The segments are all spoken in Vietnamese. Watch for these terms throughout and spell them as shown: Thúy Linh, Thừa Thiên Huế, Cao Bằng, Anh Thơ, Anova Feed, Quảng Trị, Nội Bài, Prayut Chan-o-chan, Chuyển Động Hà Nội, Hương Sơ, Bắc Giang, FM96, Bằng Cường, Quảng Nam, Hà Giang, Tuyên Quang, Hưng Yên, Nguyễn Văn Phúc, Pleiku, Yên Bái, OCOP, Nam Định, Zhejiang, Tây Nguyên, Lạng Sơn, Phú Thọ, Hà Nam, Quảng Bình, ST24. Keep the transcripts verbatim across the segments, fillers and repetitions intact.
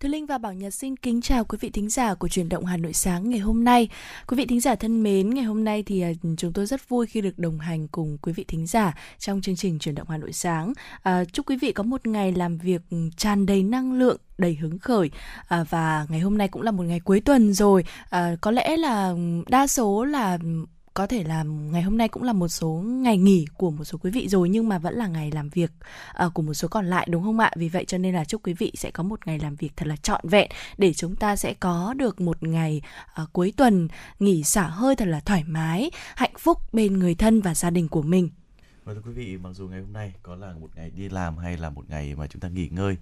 Thúy Linh và Bảo Nhật xin kính chào quý vị thính giả của Chuyển động Hà Nội sáng ngày hôm nay. Quý vị thính giả thân mến, ngày hôm nay thì chúng tôi rất vui khi được đồng hành cùng quý vị thính giả trong chương trình Chuyển động Hà Nội sáng. À, chúc quý vị có một ngày làm việc tràn đầy năng lượng, đầy hứng khởi. À, và ngày hôm nay cũng là một ngày cuối tuần rồi. À, có lẽ là đa số là... có thể là ngày hôm nay cũng là một số ngày nghỉ của một số quý vị rồi, nhưng mà vẫn là ngày làm việc uh, của một số còn lại, đúng không ạ? Vì vậy cho nên là chúc quý vị sẽ có một ngày làm việc thật là trọn vẹn, để chúng ta sẽ có được một ngày uh, cuối tuần nghỉ xả hơi thật là thoải mái, hạnh phúc bên người thân và gia đình của mình. Và thưa quý vị, mặc dù ngày hôm nay có là một ngày đi làm hay là một ngày mà chúng ta nghỉ ngơi,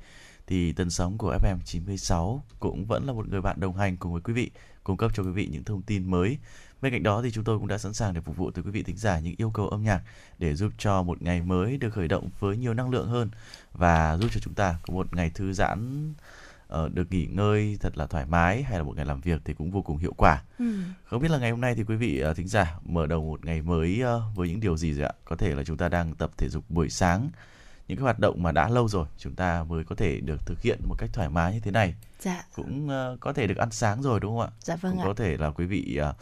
thì tần sóng của ép em chín sáu cũng vẫn là một người bạn đồng hành cùng với quý vị, cung cấp cho quý vị những thông tin mới. Bên cạnh đó thì chúng tôi cũng đã sẵn sàng để phục vụ tới quý vị thính giả những yêu cầu âm nhạc, để giúp cho một ngày mới được khởi động với nhiều năng lượng hơn, và giúp cho chúng ta có một ngày thư giãn, được nghỉ ngơi thật là thoải mái, hay là một ngày làm việc thì cũng vô cùng hiệu quả. Ừ. Không biết là ngày hôm nay thì quý vị thính giả mở đầu một ngày mới với những điều gì rồi ạ? Có thể là chúng ta đang tập thể dục buổi sáng, những cái hoạt động mà đã lâu rồi chúng ta mới có thể được thực hiện một cách thoải mái như thế này. Dạ. Cũng uh, có thể được ăn sáng rồi, đúng không ạ? Dạ vâng cũng ạ. Có thể là quý vị uh,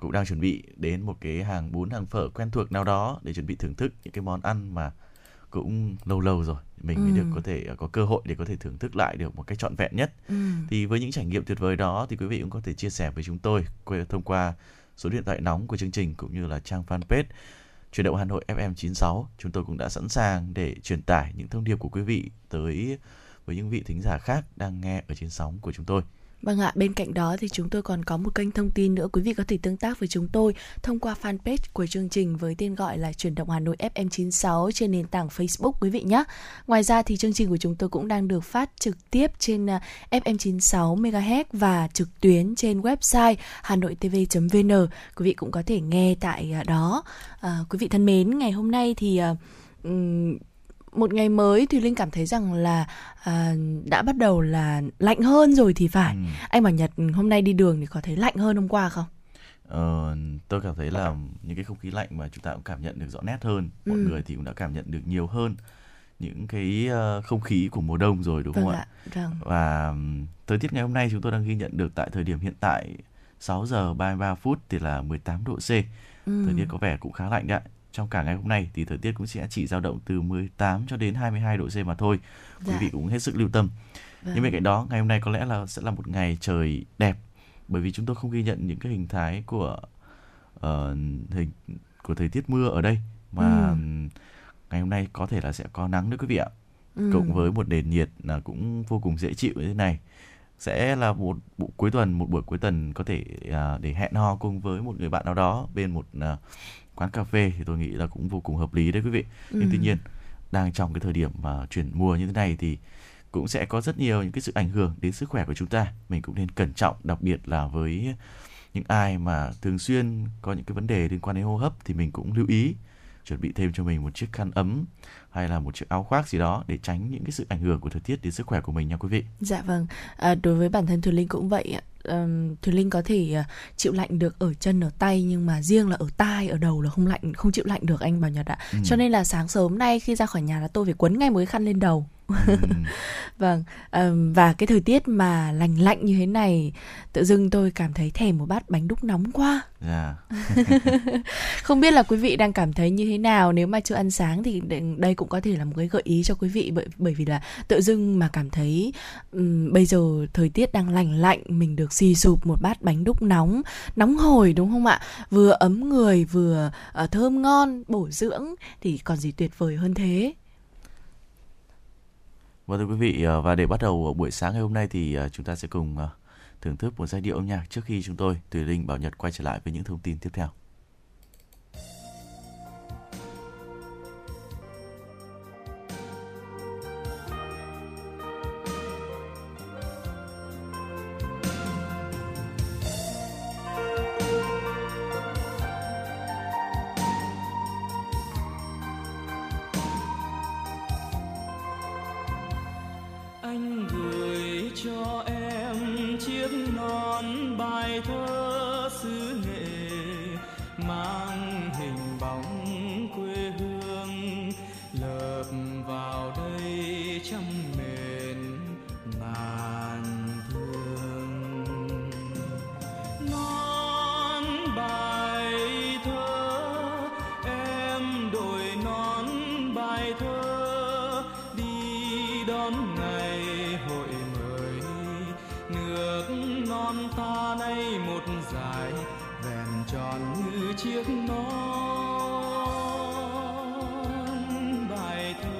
cũng đang chuẩn bị đến một cái hàng bún, hàng phở quen thuộc nào đó để chuẩn bị thưởng thức những cái món ăn mà cũng lâu lâu rồi mình ừ. mới được có thể uh, có cơ hội để có thể thưởng thức lại được một cách trọn vẹn nhất. Ừ. Thì với những trải nghiệm tuyệt vời đó thì quý vị cũng có thể chia sẻ với chúng tôi thông qua số điện thoại nóng của chương trình, cũng như là trang fanpage Chuyển động Hà Nội ép em chín sáu. Chúng tôi cũng đã sẵn sàng để truyền tải những thông điệp của quý vị tới với những vị thính giả khác đang nghe ở trên sóng của chúng tôi. Vâng ạ, bên cạnh đó thì chúng tôi còn có một kênh thông tin nữa, quý vị có thể tương tác với chúng tôi thông qua fanpage của chương trình với tên gọi là Chuyển động Hà Nội ép em chín sáu trên nền tảng Facebook quý vị nhé. Ngoài ra thì chương trình của chúng tôi cũng đang được phát trực tiếp trên ép em chín sáu mê ga héc và trực tuyến trên website hanoitv chấm vê en. Quý vị cũng có thể nghe tại đó. À, quý vị thân mến, ngày hôm nay thì... Uh, một ngày mới thì Linh cảm thấy rằng là à, đã bắt đầu là lạnh hơn rồi thì phải. Ừ. Anh Bảo Nhật hôm nay đi đường thì có thấy lạnh hơn hôm qua không? Ờ, tôi cảm thấy là những cái không khí lạnh mà chúng ta cũng cảm nhận được rõ nét hơn. Ừ. Mọi người thì cũng đã cảm nhận được nhiều hơn những cái không khí của mùa đông rồi, đúng vâng không ạ? Vâng. Và thời tiết ngày hôm nay chúng tôi đang ghi nhận được tại thời điểm hiện tại sáu giờ ba mươi ba phút thì là mười tám độ xê. Ừ. Thời tiết có vẻ cũng khá lạnh đấy ạ. Trong cả ngày hôm nay thì thời tiết cũng sẽ chỉ dao động từ mười tám cho đến hai mươi hai độ xê mà thôi. Dạ. Quý vị cũng hết sức lưu tâm. Vâng. Nhưng bên cạnh đó, ngày hôm nay có lẽ là sẽ là một ngày trời đẹp, bởi vì chúng tôi không ghi nhận những cái hình thái của uh, hình của thời tiết mưa ở đây, mà ừ. ngày hôm nay có thể là sẽ có nắng nữa quý vị ạ. Ừ. Cộng với một nền nhiệt là cũng vô cùng dễ chịu như thế này, sẽ là một buổi cuối tuần, một buổi cuối tuần có thể uh, để hẹn hò cùng với một người bạn nào đó bên một uh, quán cà phê thì tôi nghĩ là cũng vô cùng hợp lý đấy quý vị. Nhưng ừ. tuy nhiên đang trong cái thời điểm mà chuyển mùa như thế này thì cũng sẽ có rất nhiều những cái sự ảnh hưởng đến sức khỏe của chúng ta. Mình cũng nên cẩn trọng, đặc biệt là với những ai mà thường xuyên có những cái vấn đề liên quan đến hô hấp thì mình cũng lưu ý chuẩn bị thêm cho mình một chiếc khăn ấm hay là một chiếc áo khoác gì đó để tránh những cái sự ảnh hưởng của thời tiết đến sức khỏe của mình nha quý vị. Dạ vâng, à, đối với bản thân Thùy Linh cũng vậy ạ. Uh, Thùy Linh có thể uh, chịu lạnh được ở chân, ở tay, nhưng mà riêng là ở tai, ở đầu là không lạnh, không chịu lạnh được anh Bảo Nhật ạ. Ừ. Cho nên là sáng sớm nay khi ra khỏi nhà là tôi phải quấn ngay một cái khăn lên đầu. Ừ. Vâng, uh, và cái thời tiết mà lành lạnh như thế này, tự dưng tôi cảm thấy thèm một bát bánh đúc nóng quá. Yeah. Không biết là quý vị đang cảm thấy như thế nào, nếu mà chưa ăn sáng thì đây cũng có thể là một cái gợi ý cho quý vị, bởi, bởi vì là tự dưng mà cảm thấy um, bây giờ thời tiết đang lành lạnh, mình được xì sụp một bát bánh đúc nóng, nóng hổi, đúng không ạ? Vừa ấm người, vừa uh, thơm ngon, bổ dưỡng thì còn gì tuyệt vời hơn thế. Vâng thưa quý vị, và để bắt đầu buổi sáng ngày hôm nay thì chúng ta sẽ cùng thưởng thức một giai điệu âm nhạc trước khi chúng tôi, Thùy Linh, Bảo Nhật quay trở lại với những thông tin tiếp theo. Cho em chiếc nón bài thơ xứ nghệ dài vẹn tròn như chiếc nón bài thơ.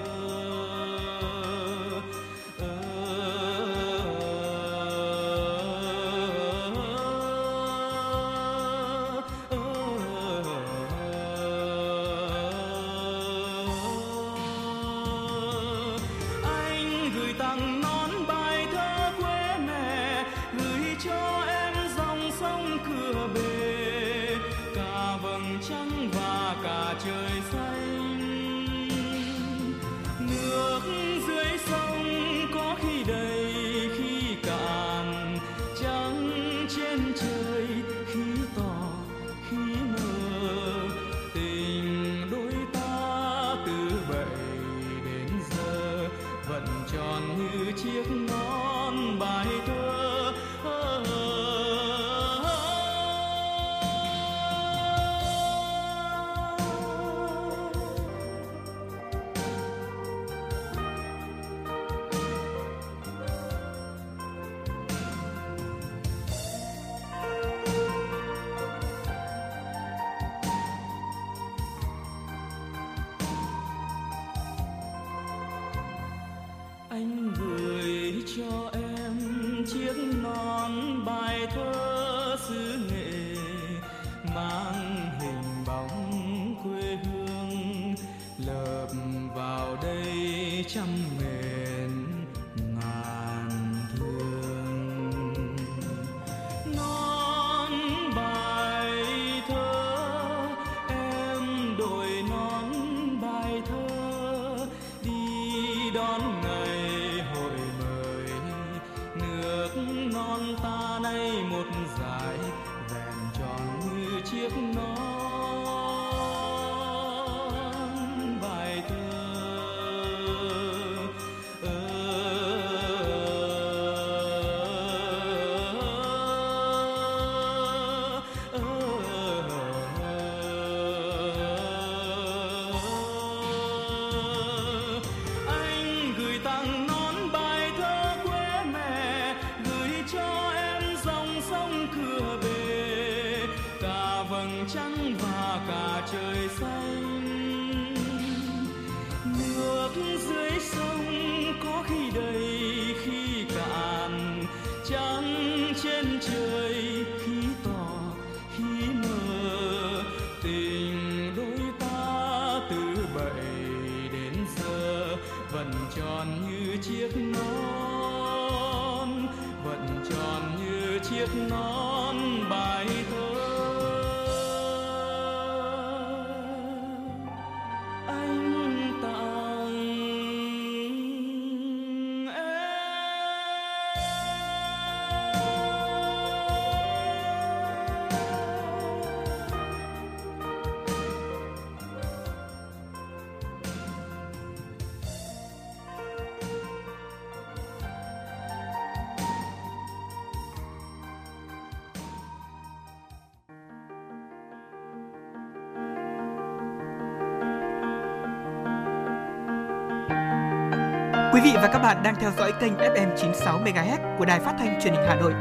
Quý vị và các bạn đang theo dõi kênh ép em chín sáu MHz của Đài Phát thanh Truyền hình Hà Nội.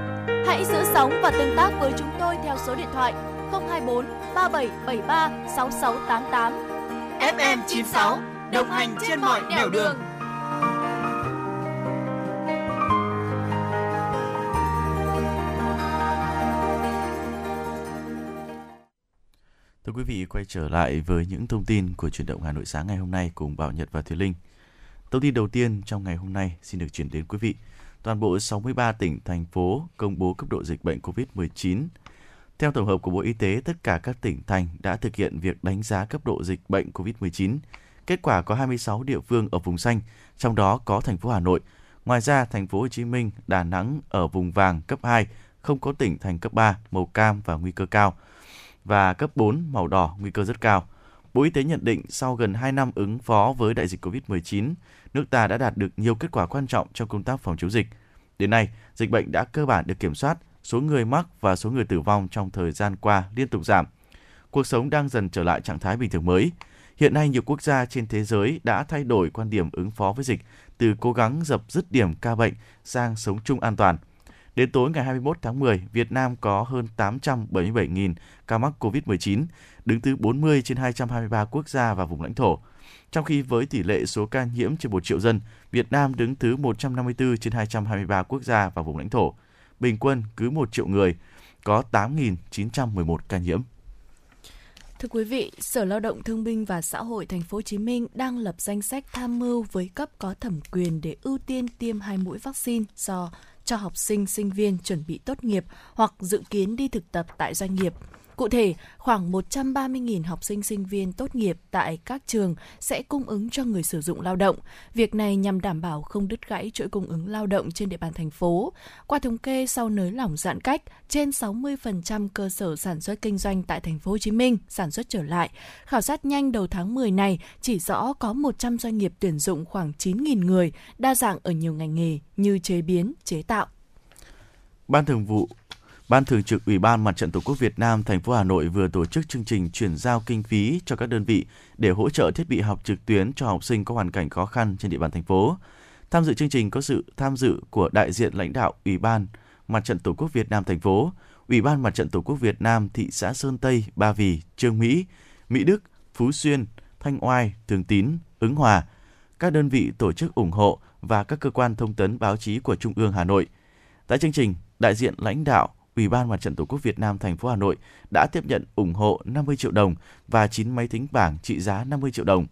Hãy giữ sóng và tương tác với chúng tôi theo số điện thoại không hai bốn ba bảy bảy ba sáu sáu tám tám. ép em chín sáu đồng hành trên mọi nẻo đường. Thưa quý vị, quay trở lại với những thông tin của Chuyển động Hà Nội sáng ngày hôm nay cùng Bảo Nhật và Thúy Linh. Thông tin đầu tiên trong ngày hôm nay xin được chuyển đến quý vị. Toàn bộ sáu mươi ba tỉnh, thành phố công bố cấp độ dịch bệnh cô vít mười chín. Theo tổng hợp của Bộ Y tế, tất cả các tỉnh, thành đã thực hiện việc đánh giá cấp độ dịch bệnh cô vít mười chín. Kết quả có hai mươi sáu địa phương ở vùng xanh, trong đó có thành phố Hà Nội. Ngoài ra, thành phố Hồ Chí Minh, Đà Nẵng ở vùng vàng cấp hai, không có tỉnh, thành cấp ba, màu cam và nguy cơ cao. Và cấp bốn, màu đỏ, nguy cơ rất cao. Bộ Y tế nhận định sau gần hai năm ứng phó với đại dịch cô vít mười chín, nước ta đã đạt được nhiều kết quả quan trọng trong công tác phòng chống dịch. Đến nay, dịch bệnh đã cơ bản được kiểm soát, số người mắc và số người tử vong trong thời gian qua liên tục giảm. Cuộc sống đang dần trở lại trạng thái bình thường mới. Hiện nay, nhiều quốc gia trên thế giới đã thay đổi quan điểm ứng phó với dịch, từ cố gắng dập dứt điểm ca bệnh sang sống chung an toàn. Đến tối ngày hai mươi mốt tháng mười, Việt Nam có hơn tám trăm bảy mươi bảy nghìn ca mắc covid mười chín, đứng thứ bốn mươi trên hai trăm hai mươi ba quốc gia và vùng lãnh thổ. Trong khi với tỷ lệ số ca nhiễm trên một triệu dân, Việt Nam đứng thứ một trăm năm mươi tư trên hai trăm hai mươi ba quốc gia và vùng lãnh thổ. Bình quân cứ một triệu người có tám nghìn chín trăm mười một ca nhiễm. Thưa quý vị, Sở Lao động Thương binh và Xã hội Thành phố Hồ Chí Minh đang lập danh sách tham mưu với cấp có thẩm quyền để ưu tiên tiêm hai mũi vaccine do cho học sinh, sinh viên chuẩn bị tốt nghiệp hoặc dự kiến đi thực tập tại doanh nghiệp. Cụ thể, khoảng một trăm ba mươi nghìn học sinh sinh viên tốt nghiệp tại các trường sẽ cung ứng cho người sử dụng lao động. Việc này nhằm đảm bảo không đứt gãy chuỗi cung ứng lao động trên địa bàn thành phố. Qua thống kê sau nới lỏng giãn cách, trên sáu mươi phần trăm cơ sở sản xuất kinh doanh tại thành phố Hồ Chí Minh sản xuất trở lại. Khảo sát nhanh đầu tháng mười này chỉ rõ có một trăm doanh nghiệp tuyển dụng khoảng chín nghìn người, đa dạng ở nhiều ngành nghề như chế biến, chế tạo. Ban Thường vụ Ban Thường trực Ủy ban Mặt trận Tổ quốc Việt Nam thành phố Hà Nội vừa tổ chức chương trình chuyển giao kinh phí cho các đơn vị để hỗ trợ thiết bị học trực tuyến cho học sinh có hoàn cảnh khó khăn trên địa bàn thành phố. Tham dự chương trình có sự tham dự của đại diện lãnh đạo Ủy ban Mặt trận Tổ quốc Việt Nam thành phố, Ủy ban Mặt trận Tổ quốc Việt Nam thị xã Sơn Tây, Ba Vì, Chương Mỹ, Mỹ Đức, Phú Xuyên, Thanh Oai, Thường Tín, Ứng Hòa, các đơn vị tổ chức ủng hộ và các cơ quan thông tấn báo chí của Trung ương Hà Nội. Tại chương trình, đại diện lãnh đạo Ủy ban Mặt trận Tổ quốc Việt Nam thành phố Hà Nội đã tiếp nhận ủng hộ năm mươi triệu đồng và chín máy tính bảng trị giá năm mươi triệu đồng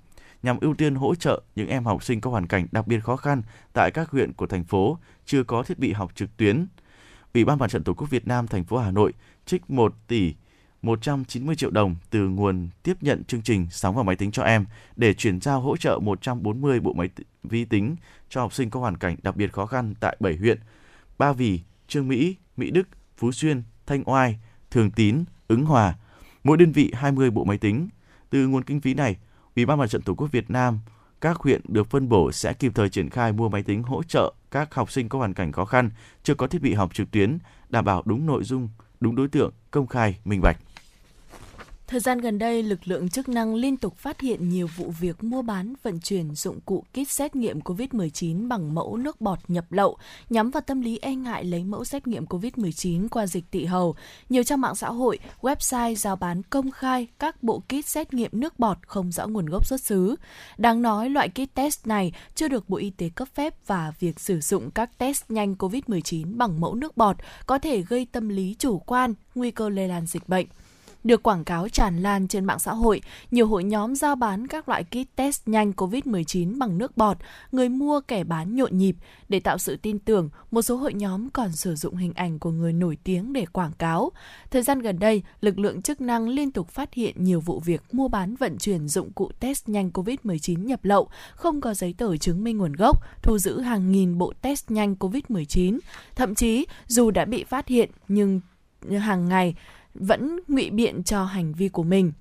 nhằm ưu tiên hỗ trợ những em học sinh có hoàn cảnh đặc biệt khó khăn tại các huyện của thành phố chưa có thiết bị học trực tuyến. Ủy ban Mặt trận Tổ quốc Việt Nam thành phố Hà Nội trích một tỷ một trăm chín mươi triệu đồng từ nguồn tiếp nhận chương trình Sóng và Máy tính cho em để chuyển giao hỗ trợ một trăm bốn mươi bộ máy vi tính cho học sinh có hoàn cảnh đặc biệt khó khăn tại bảy huyện: Ba Vì, Chương Mỹ, Mỹ Đức, Phú Xuyên, Thanh Oai, Thường Tín, Ứng Hòa, mỗi đơn vị hai mươi bộ máy tính. Từ nguồn kinh phí này, Ủy ban Mặt trận Tổ quốc Việt Nam, các huyện được phân bổ sẽ kịp thời triển khai mua máy tính hỗ trợ các học sinh có hoàn cảnh khó khăn, chưa có thiết bị học trực tuyến, đảm bảo đúng nội dung, đúng đối tượng, công khai, minh bạch. Thời gian gần đây, lực lượng chức năng liên tục phát hiện nhiều vụ việc mua bán, vận chuyển dụng cụ kit xét nghiệm covid mười chín bằng mẫu nước bọt nhập lậu, nhắm vào tâm lý e ngại lấy mẫu xét nghiệm covid mười chín qua dịch tị hầu. Nhiều trang mạng xã hội, website giao bán công khai các bộ kit xét nghiệm nước bọt không rõ nguồn gốc xuất xứ. Đáng nói, loại kit test này chưa được Bộ Y tế cấp phép và việc sử dụng các test nhanh covid mười chín bằng mẫu nước bọt có thể gây tâm lý chủ quan, nguy cơ lây lan dịch bệnh. Được quảng cáo tràn lan trên mạng xã hội, nhiều hội nhóm giao bán các loại kit test nhanh covid mười chín bằng nước bọt, người mua kẻ bán nhộn nhịp. Để tạo sự tin tưởng, một số hội nhóm còn sử dụng hình ảnh của người nổi tiếng để quảng cáo. Thời gian gần đây, lực lượng chức năng liên tục phát hiện nhiều vụ việc mua bán vận chuyển dụng cụ test nhanh covid mười chín nhập lậu, không có giấy tờ chứng minh nguồn gốc, thu giữ hàng nghìn bộ test nhanh covid mười chín. Thậm chí, dù đã bị phát hiện, nhưng hàng ngày vẫn ngụy biện cho hành vi của mình.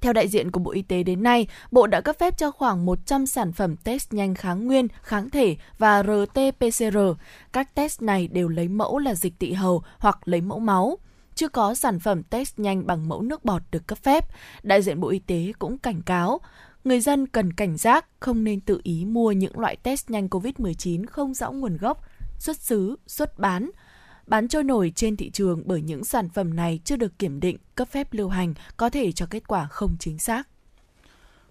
Theo đại diện của Bộ Y tế đến nay, Bộ đã cấp phép cho khoảng một trăm sản phẩm test nhanh kháng nguyên, kháng thể và R T P C R. Các test này đều lấy mẫu là dịch tị hầu hoặc lấy mẫu máu. Chưa có sản phẩm test nhanh bằng mẫu nước bọt được cấp phép. Đại diện Bộ Y tế cũng cảnh cáo, người dân cần cảnh giác, không nên tự ý mua những loại test nhanh covid mười chín không rõ nguồn gốc, xuất xứ, xuất bán. Bán trôi nổi trên thị trường bởi những sản phẩm này chưa được kiểm định, cấp phép lưu hành, có thể cho kết quả không chính xác.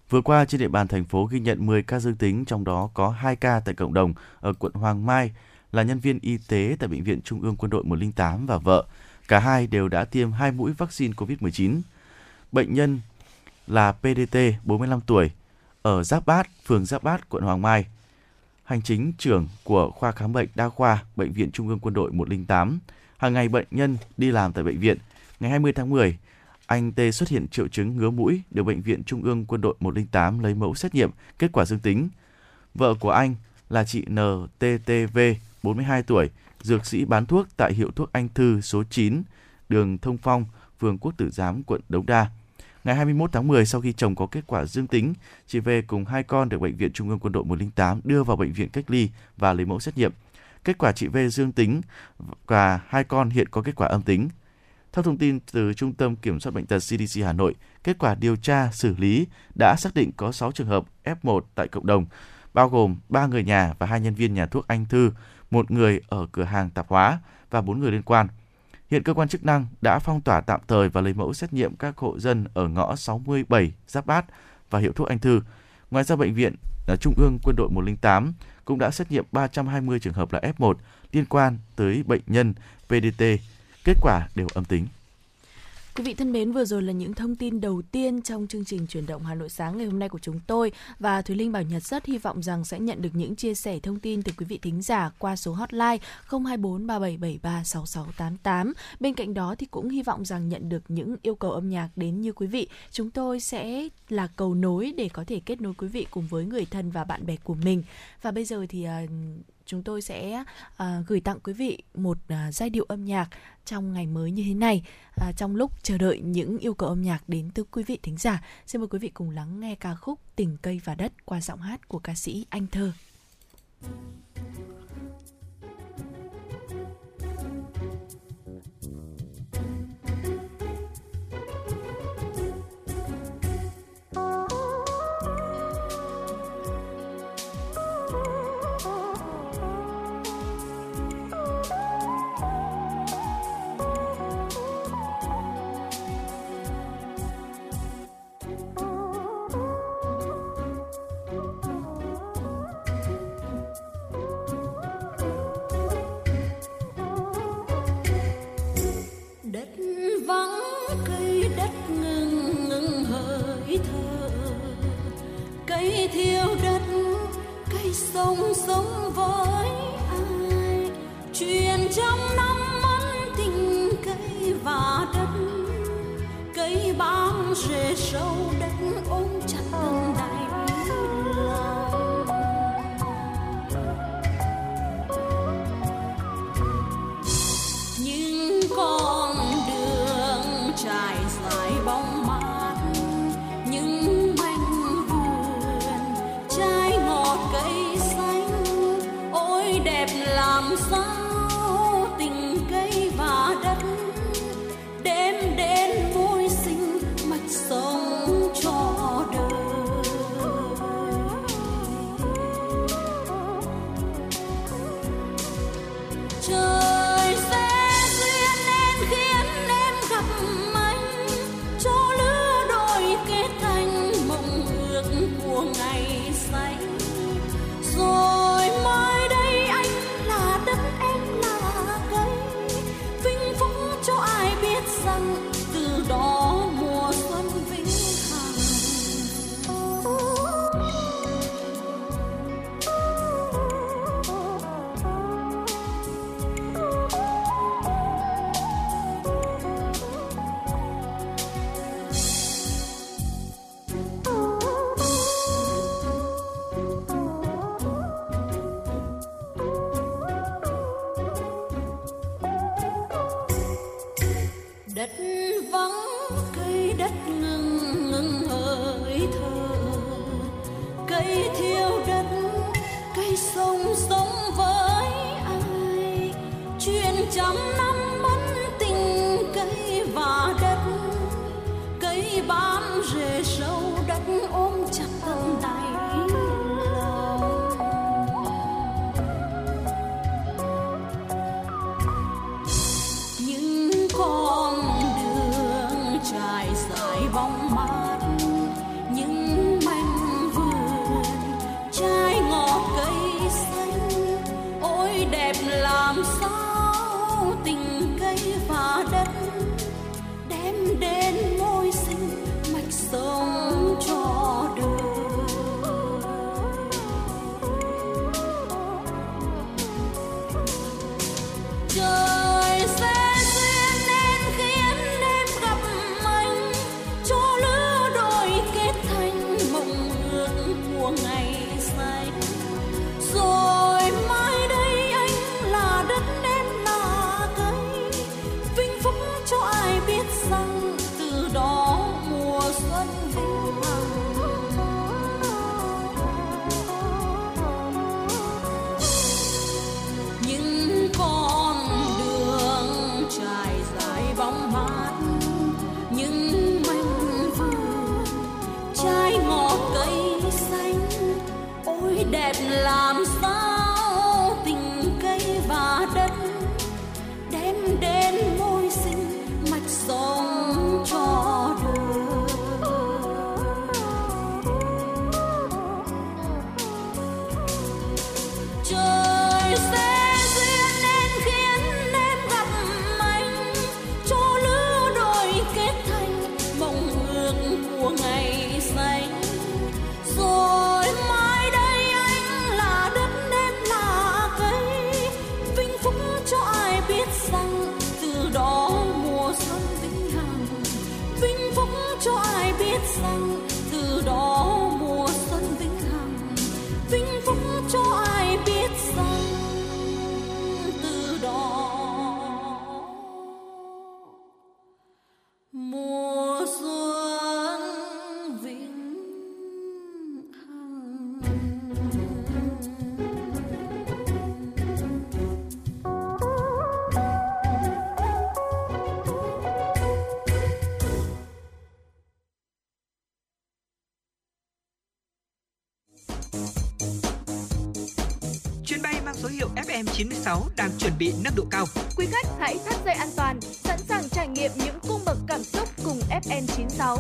Vừa qua, trên địa bàn thành phố ghi nhận mười ca dương tính, trong đó có hai ca tại cộng đồng ở quận Hoàng Mai, là nhân viên y tế tại Bệnh viện Trung ương Quân đội một không tám và vợ. Cả hai đều đã tiêm hai mũi vaccine covid mười chín. Bệnh nhân là P D T, bốn mươi lăm tuổi, ở Giáp Bát, phường Giáp Bát, quận Hoàng Mai. Hành chính trưởng của khoa khám bệnh đa khoa Bệnh viện Trung ương Quân đội một không tám. Hàng ngày bệnh nhân đi làm tại bệnh viện. Ngày hai mươi tháng mười, anh T xuất hiện triệu chứng ngứa mũi, được Bệnh viện Trung ương Quân đội một không tám lấy mẫu xét nghiệm, kết quả dương tính. Vợ của anh là chị N T T V, bốn mươi hai tuổi, dược sĩ bán thuốc tại hiệu thuốc Anh Thư số chín, đường Thông Phong, phường Quốc Tử Giám, quận Đống Đa. Ngày hai mươi mốt tháng mười, sau khi chồng có kết quả dương tính, chị V cùng hai con được Bệnh viện Trung ương Quân đội một không tám đưa vào bệnh viện cách ly và lấy mẫu xét nghiệm. Kết quả chị V dương tính và hai con hiện có kết quả âm tính. Theo thông tin từ Trung tâm Kiểm soát Bệnh tật C D C Hà Nội, kết quả điều tra xử lý đã xác định có sáu trường hợp F một tại cộng đồng, bao gồm ba người nhà và hai nhân viên nhà thuốc Anh Thư, một người ở cửa hàng tạp hóa và bốn người liên quan. Hiện cơ quan chức năng đã phong tỏa tạm thời và lấy mẫu xét nghiệm các hộ dân ở ngõ sáu mươi bảy Giáp Bát và hiệu thuốc Anh Thư. Ngoài ra, Bệnh viện Trung ương Quân đội một không tám cũng đã xét nghiệm ba trăm hai mươi trường hợp là ép một liên quan tới bệnh nhân pê đê tê. Kết quả đều âm tính. Quý vị thân mến, vừa rồi là những thông tin đầu tiên trong chương trình Chuyển động Hà Nội sáng ngày hôm nay của chúng tôi. Và Thúy Linh, Bảo Nhật rất hy vọng rằng sẽ nhận được những chia sẻ thông tin từ quý vị thính giả qua số hotline không hai bốn ba bảy bảy ba sáu sáu tám tám. Bên cạnh đó thì cũng hy vọng rằng nhận được những yêu cầu âm nhạc đến như quý vị. Chúng tôi sẽ là cầu nối để có thể kết nối quý vị cùng với người thân và bạn bè của mình. Và bây giờ thì... Uh, chúng tôi sẽ uh, gửi tặng quý vị một uh, giai điệu âm nhạc trong ngày mới như thế này, uh, trong lúc chờ đợi những yêu cầu âm nhạc đến từ quý vị thính giả. Xin mời quý vị cùng lắng nghe ca khúc Tình Cây Và Đất qua giọng hát của ca sĩ Anh Thơ. Sống sống với ai truyền trong năm món tình cây và đất, cây bám rễ sâu đất ôm chặt từng đài lòng. Những con đường trải dài bóng mát, những mảnh vườn trái ngọt cây đẹp làm sao. Tình cây và đất đem đến môi sinh mạch sống cho đời. Trời sẽ duyên nên khiến em gặp anh, cho lứa đôi kết thành mộng ước của ngày xanh. Rồi từ đó mùa xuân vĩnh hằng. Đất vắng cây đất ngừng ngừng hơi thở, cây thiêu đất cây sống sống với ai, chuyện trăm năm mẫn tình cây và đất, cây bám rễ sâu đất ôm chặt tận đáy lòng. Những con trải dài bóng mát, những mảnh vườn trái ngọt cây xanh, ôi đẹp làm sao. Tình cây và đất đem đến môi sinh mạch sống cho đời. Trời đẹp làm sao. Tình cây ép em chín sáu đang chuẩn bị nâng độ cao. Quý khách hãy thắt dây an toàn, sẵn sàng trải nghiệm những cung bậc cảm xúc cùng ép em chín sáu.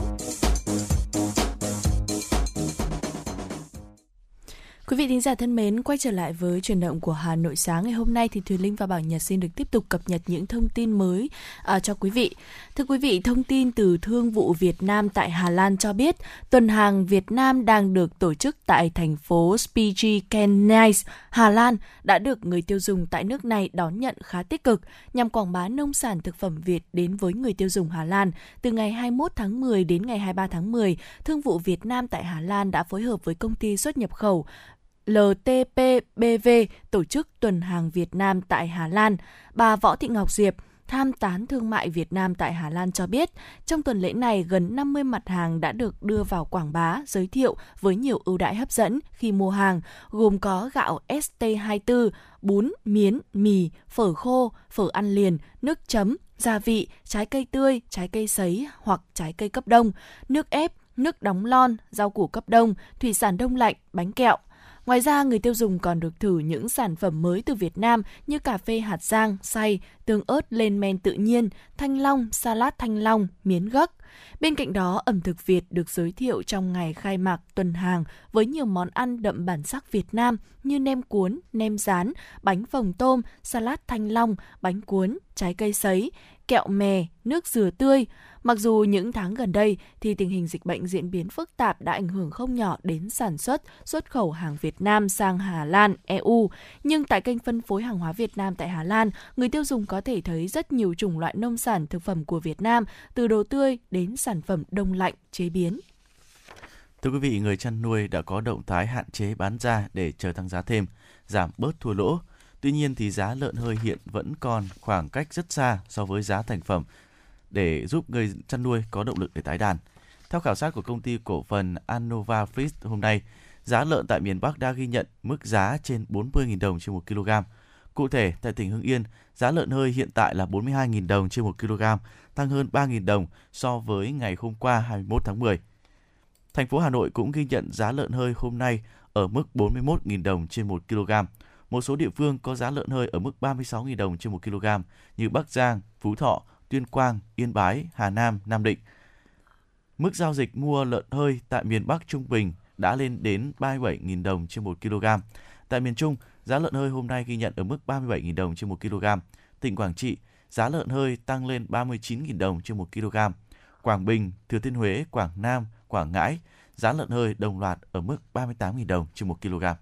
Quý vị thính giả thân mến, quay trở lại với Chuyển động của Hà Nội sáng ngày hôm nay thì Thúy Linh và Bảo Nhật xin được tiếp tục cập nhật những thông tin mới à, cho quý vị. Thưa quý vị, thông tin từ Thương vụ Việt Nam tại Hà Lan cho biết tuần hàng Việt Nam đang được tổ chức tại thành phố Spijkenisse, Hà Lan đã được người tiêu dùng tại nước này đón nhận khá tích cực nhằm quảng bá nông sản thực phẩm Việt đến với người tiêu dùng Hà Lan. Từ ngày hai mươi mốt tháng mười đến ngày hai mươi ba tháng mười, Thương vụ Việt Nam tại Hà Lan đã phối hợp với công ty xuất nhập khẩu L T P B V tổ chức tuần hàng Việt Nam tại Hà Lan. Bà Võ Thị Ngọc Diệp, tham tán thương mại Việt Nam tại Hà Lan cho biết, trong tuần lễ này gần năm mươi mặt hàng đã được đưa vào quảng bá, giới thiệu với nhiều ưu đãi hấp dẫn khi mua hàng, gồm có gạo S T hai mươi bốn, bún, miến, mì, phở khô, phở ăn liền, nước chấm, gia vị, trái cây tươi, trái cây sấy hoặc trái cây cấp đông, nước ép, nước đóng lon, rau củ cấp đông, thủy sản đông lạnh, bánh kẹo. Ngoài ra, người tiêu dùng còn được thử những sản phẩm mới từ Việt Nam như cà phê hạt Giang, xay, tương ớt lên men tự nhiên, thanh long, salad thanh long, miến gấc. Bên cạnh đó, ẩm thực Việt được giới thiệu trong ngày khai mạc tuần hàng với nhiều món ăn đậm bản sắc Việt Nam như nem cuốn, nem rán, bánh phồng tôm, salad thanh long, bánh cuốn, trái cây sấy, kẹo mè, nước dừa tươi. Mặc dù những tháng gần đây thì tình hình dịch bệnh diễn biến phức tạp đã ảnh hưởng không nhỏ đến sản xuất, xuất khẩu hàng Việt Nam sang Hà Lan, E U, nhưng tại kênh phân phối hàng hóa Việt Nam tại Hà Lan, người tiêu dùng có thể thấy rất nhiều chủng loại nông sản thực phẩm của Việt Nam, từ đồ tươi đến sản phẩm đông lạnh, chế biến. Thưa quý vị, người chăn nuôi đã có động thái hạn chế bán ra để chờ tăng giá thêm, giảm bớt thua lỗ. Tuy nhiên thì giá lợn hơi hiện vẫn còn khoảng cách rất xa so với giá thành phẩm để giúp người chăn nuôi có động lực để tái đàn. Theo khảo sát của công ty cổ phần Anova Feed hôm nay, giá lợn tại miền Bắc đã ghi nhận mức giá trên bốn mươi nghìn đồng trên một ki lô gam. Cụ thể, tại tỉnh Hưng Yên, giá lợn hơi hiện tại là bốn mươi hai nghìn đồng trên một ki lô gam, tăng hơn ba nghìn đồng so với ngày hôm qua hai mươi mốt tháng mười. Thành phố Hà Nội cũng ghi nhận giá lợn hơi hôm nay ở mức bốn mươi mốt nghìn đồng trên một ki lô gam. Một số địa phương có giá lợn hơi ở mức ba mươi sáu nghìn đồng trên một ki lô gam như Bắc Giang, Phú Thọ, Tuyên Quang, Yên Bái, Hà Nam, Nam Định. Mức giao dịch mua lợn hơi tại miền Bắc trung bình đã lên đến ba mươi bảy nghìn đồng trên một ki lô gam. Tại miền Trung, giá lợn hơi hôm nay ghi nhận ở mức ba mươi bảy nghìn đồng trên một ki lô gam. Tỉnh Quảng Trị, giá lợn hơi tăng lên ba mươi chín nghìn đồng trên một ki lô gam. Quảng Bình, Thừa Thiên Huế, Quảng Nam, Quảng Ngãi, giá lợn hơi đồng loạt ở mức ba mươi tám nghìn đồng trên một ki lô gam.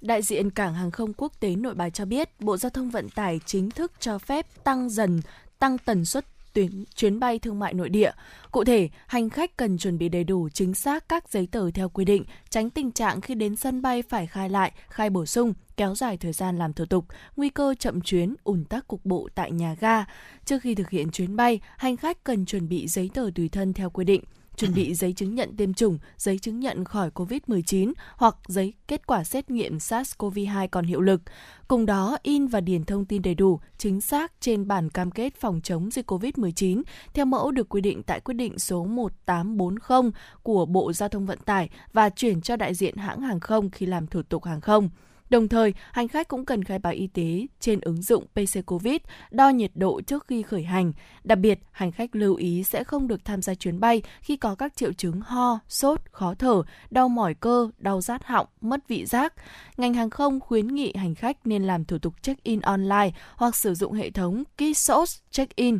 Đại diện Cảng Hàng không Quốc tế Nội Bài cho biết, Bộ Giao thông Vận tải chính thức cho phép tăng dần, tăng tần suất tuyến, chuyến bay thương mại nội địa. Cụ thể, hành khách cần chuẩn bị đầy đủ chính xác các giấy tờ theo quy định, tránh tình trạng khi đến sân bay phải khai lại, khai bổ sung, kéo dài thời gian làm thủ tục, nguy cơ chậm chuyến, ùn tắc cục bộ tại nhà ga. Trước khi thực hiện chuyến bay, hành khách cần chuẩn bị giấy tờ tùy thân theo quy định, chuẩn bị giấy chứng nhận tiêm chủng, giấy chứng nhận khỏi covid mười chín hoặc giấy kết quả xét nghiệm SARS-xê o vê hai còn hiệu lực. Cùng đó, in và điền thông tin đầy đủ, chính xác trên bản cam kết phòng chống dịch covid mười chín theo mẫu được quy định tại quyết định số một tám bốn không của Bộ Giao thông Vận tải và chuyển cho đại diện hãng hàng không khi làm thủ tục hàng không. Đồng thời, hành khách cũng cần khai báo y tế trên ứng dụng pê xê Covid, đo nhiệt độ trước khi khởi hành. Đặc biệt, hành khách lưu ý sẽ không được tham gia chuyến bay khi có các triệu chứng ho, sốt, khó thở, đau mỏi cơ, đau rát họng, mất vị giác. Ngành hàng không khuyến nghị hành khách nên làm thủ tục check-in online hoặc sử dụng hệ thống kiosk check-in